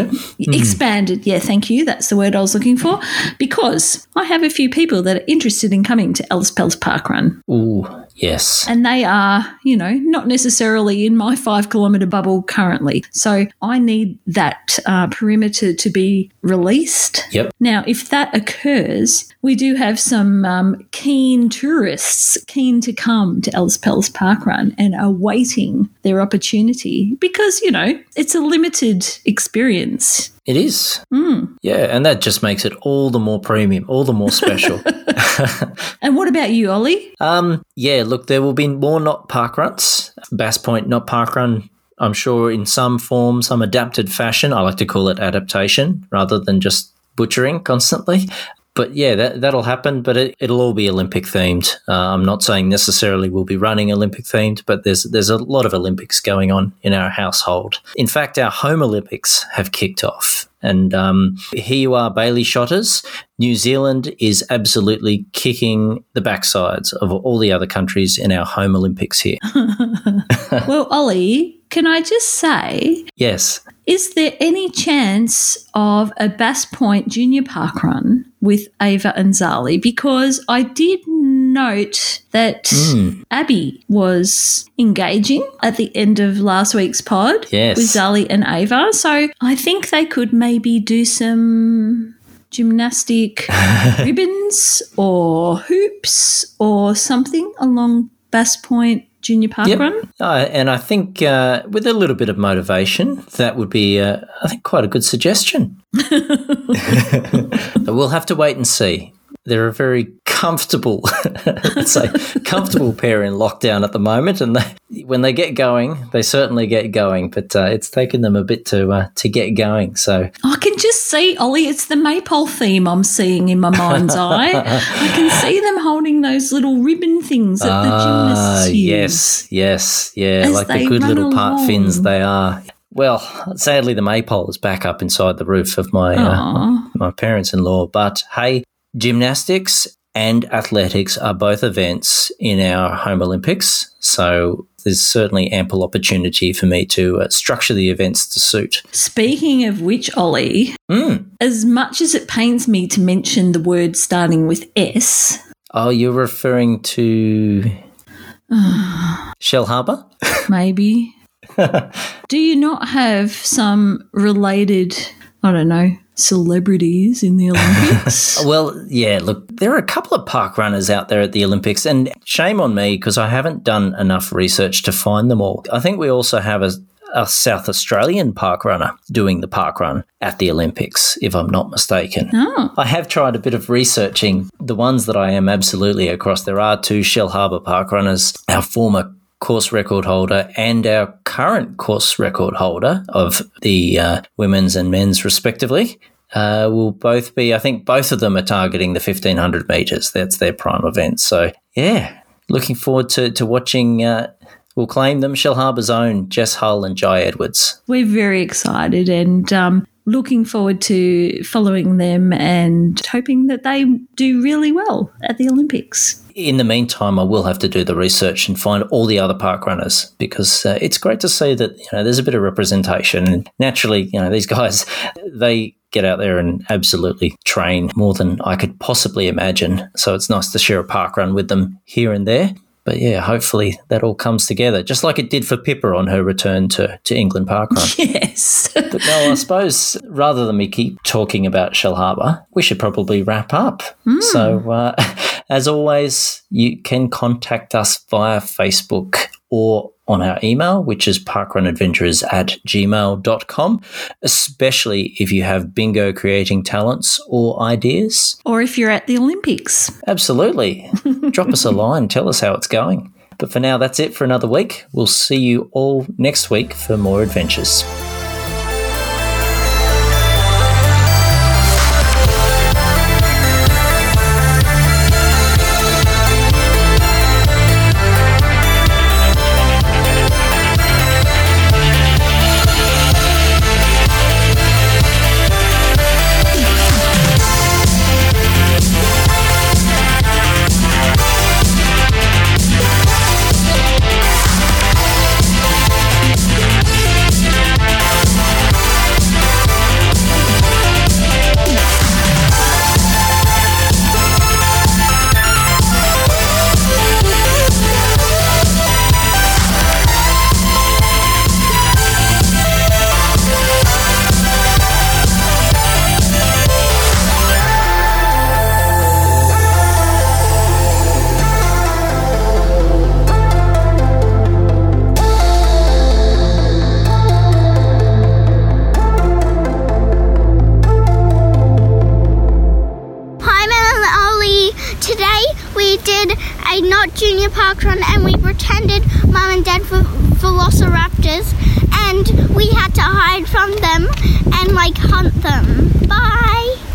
yeah, thank you. That's the word I was looking for, because I have a few people that are interested in coming to Ellis Palace Park Run. Ooh, yes. And they are, you know, not necessarily in my 5 kilometre bubble currently. So I need that perimeter to be released. Yep. Now, if that occurs, we do have some keen tourists keen to come to Ellis Palace Park Run and are waiting their opportunity because, you know, it's a limited experience. It is. Mm. Yeah, and that just makes it all the more premium, all the more special. And what about you, Ollie? Yeah, look, there will be more not park runs. Bass Point not park run, I'm sure, in some form, some adapted fashion. I like to call it adaptation rather than just butchering constantly. But, yeah, that'll happen, but it'll all be Olympic-themed. I'm not saying necessarily we'll be running Olympic-themed, but there's a lot of Olympics going on in our household. In fact, our home Olympics have kicked off. And here you are, Bailey Shotters. New Zealand is absolutely kicking the backsides of all the other countries in our home Olympics here. Well, Ollie, can I just say? Yes. Is there any chance of a Bass Point Junior Park Run with Ava and Zali? Because I did note that Abby was engaging at the end of last week's pod with Zali and Ava. So I think they could maybe do some gymnastic ribbons or hoops or something along Bass Point Junior Park Run. And I think with a little bit of motivation, that would be, I think, quite a good suggestion. But we'll have to wait and see. They're a very comfortable pair in lockdown at the moment, and when they get going, they certainly get going. But it's taken them a bit to get going. So I can just see, Ollie, it's the maypole theme I'm seeing in my mind's eye. I can see them holding those little ribbon things that the gymnasts use. Yes, yeah, like the good little part fins they are. Well, sadly, the maypole is back up inside the roof of my parents-in-law. But hey, gymnastics and athletics are both events in our home Olympics, so there's certainly ample opportunity for me to structure the events to suit. Speaking of which, Ollie, as much as it pains me to mention the word starting with S. Oh, you're referring to Shell Harbour? Maybe. Do you not have some related, I don't know, celebrities in the Olympics? Well, yeah, look, there are a couple of park runners out there at the Olympics, and shame on me because I haven't done enough research to find them all. I think we also have a South Australian park runner doing the park run at the Olympics, if I'm not mistaken. Oh. I have tried a bit of researching the ones that I am absolutely across. There are two Shell Harbour park runners, our former course record holder and our current course record holder of the women's and men's respectively will both be, I think both of them are targeting the 1,500 metres. That's their prime event. So, yeah, looking forward to watching, we'll claim them, Shell Harbour's own Jess Hull and Jai Edwards. We're very excited and looking forward to following them and hoping that they do really well at the Olympics. In the meantime, I will have to do the research and find all the other park runners because it's great to see that, you know, there's a bit of representation. And naturally, you know, these guys, they get out there and absolutely train more than I could possibly imagine. So it's nice to share a park run with them here and there. But, yeah, hopefully that all comes together, just like it did for Pippa on her return to England Parkrun. Yes. But, well, I suppose rather than me keep talking about Shell Harbour, we should probably wrap up. Mm. So, as always, you can contact us via Facebook or on our email, which is parkrunadventurers@gmail.com, especially if you have bingo creating talents or ideas. Or if you're at the Olympics. Absolutely. Drop us a line. Tell us how it's going. But for now, that's it for another week. We'll see you all next week for more adventures. Junior Park Run, and we pretended Mum and Dad were velociraptors, and we had to hide from them and like hunt them. Bye!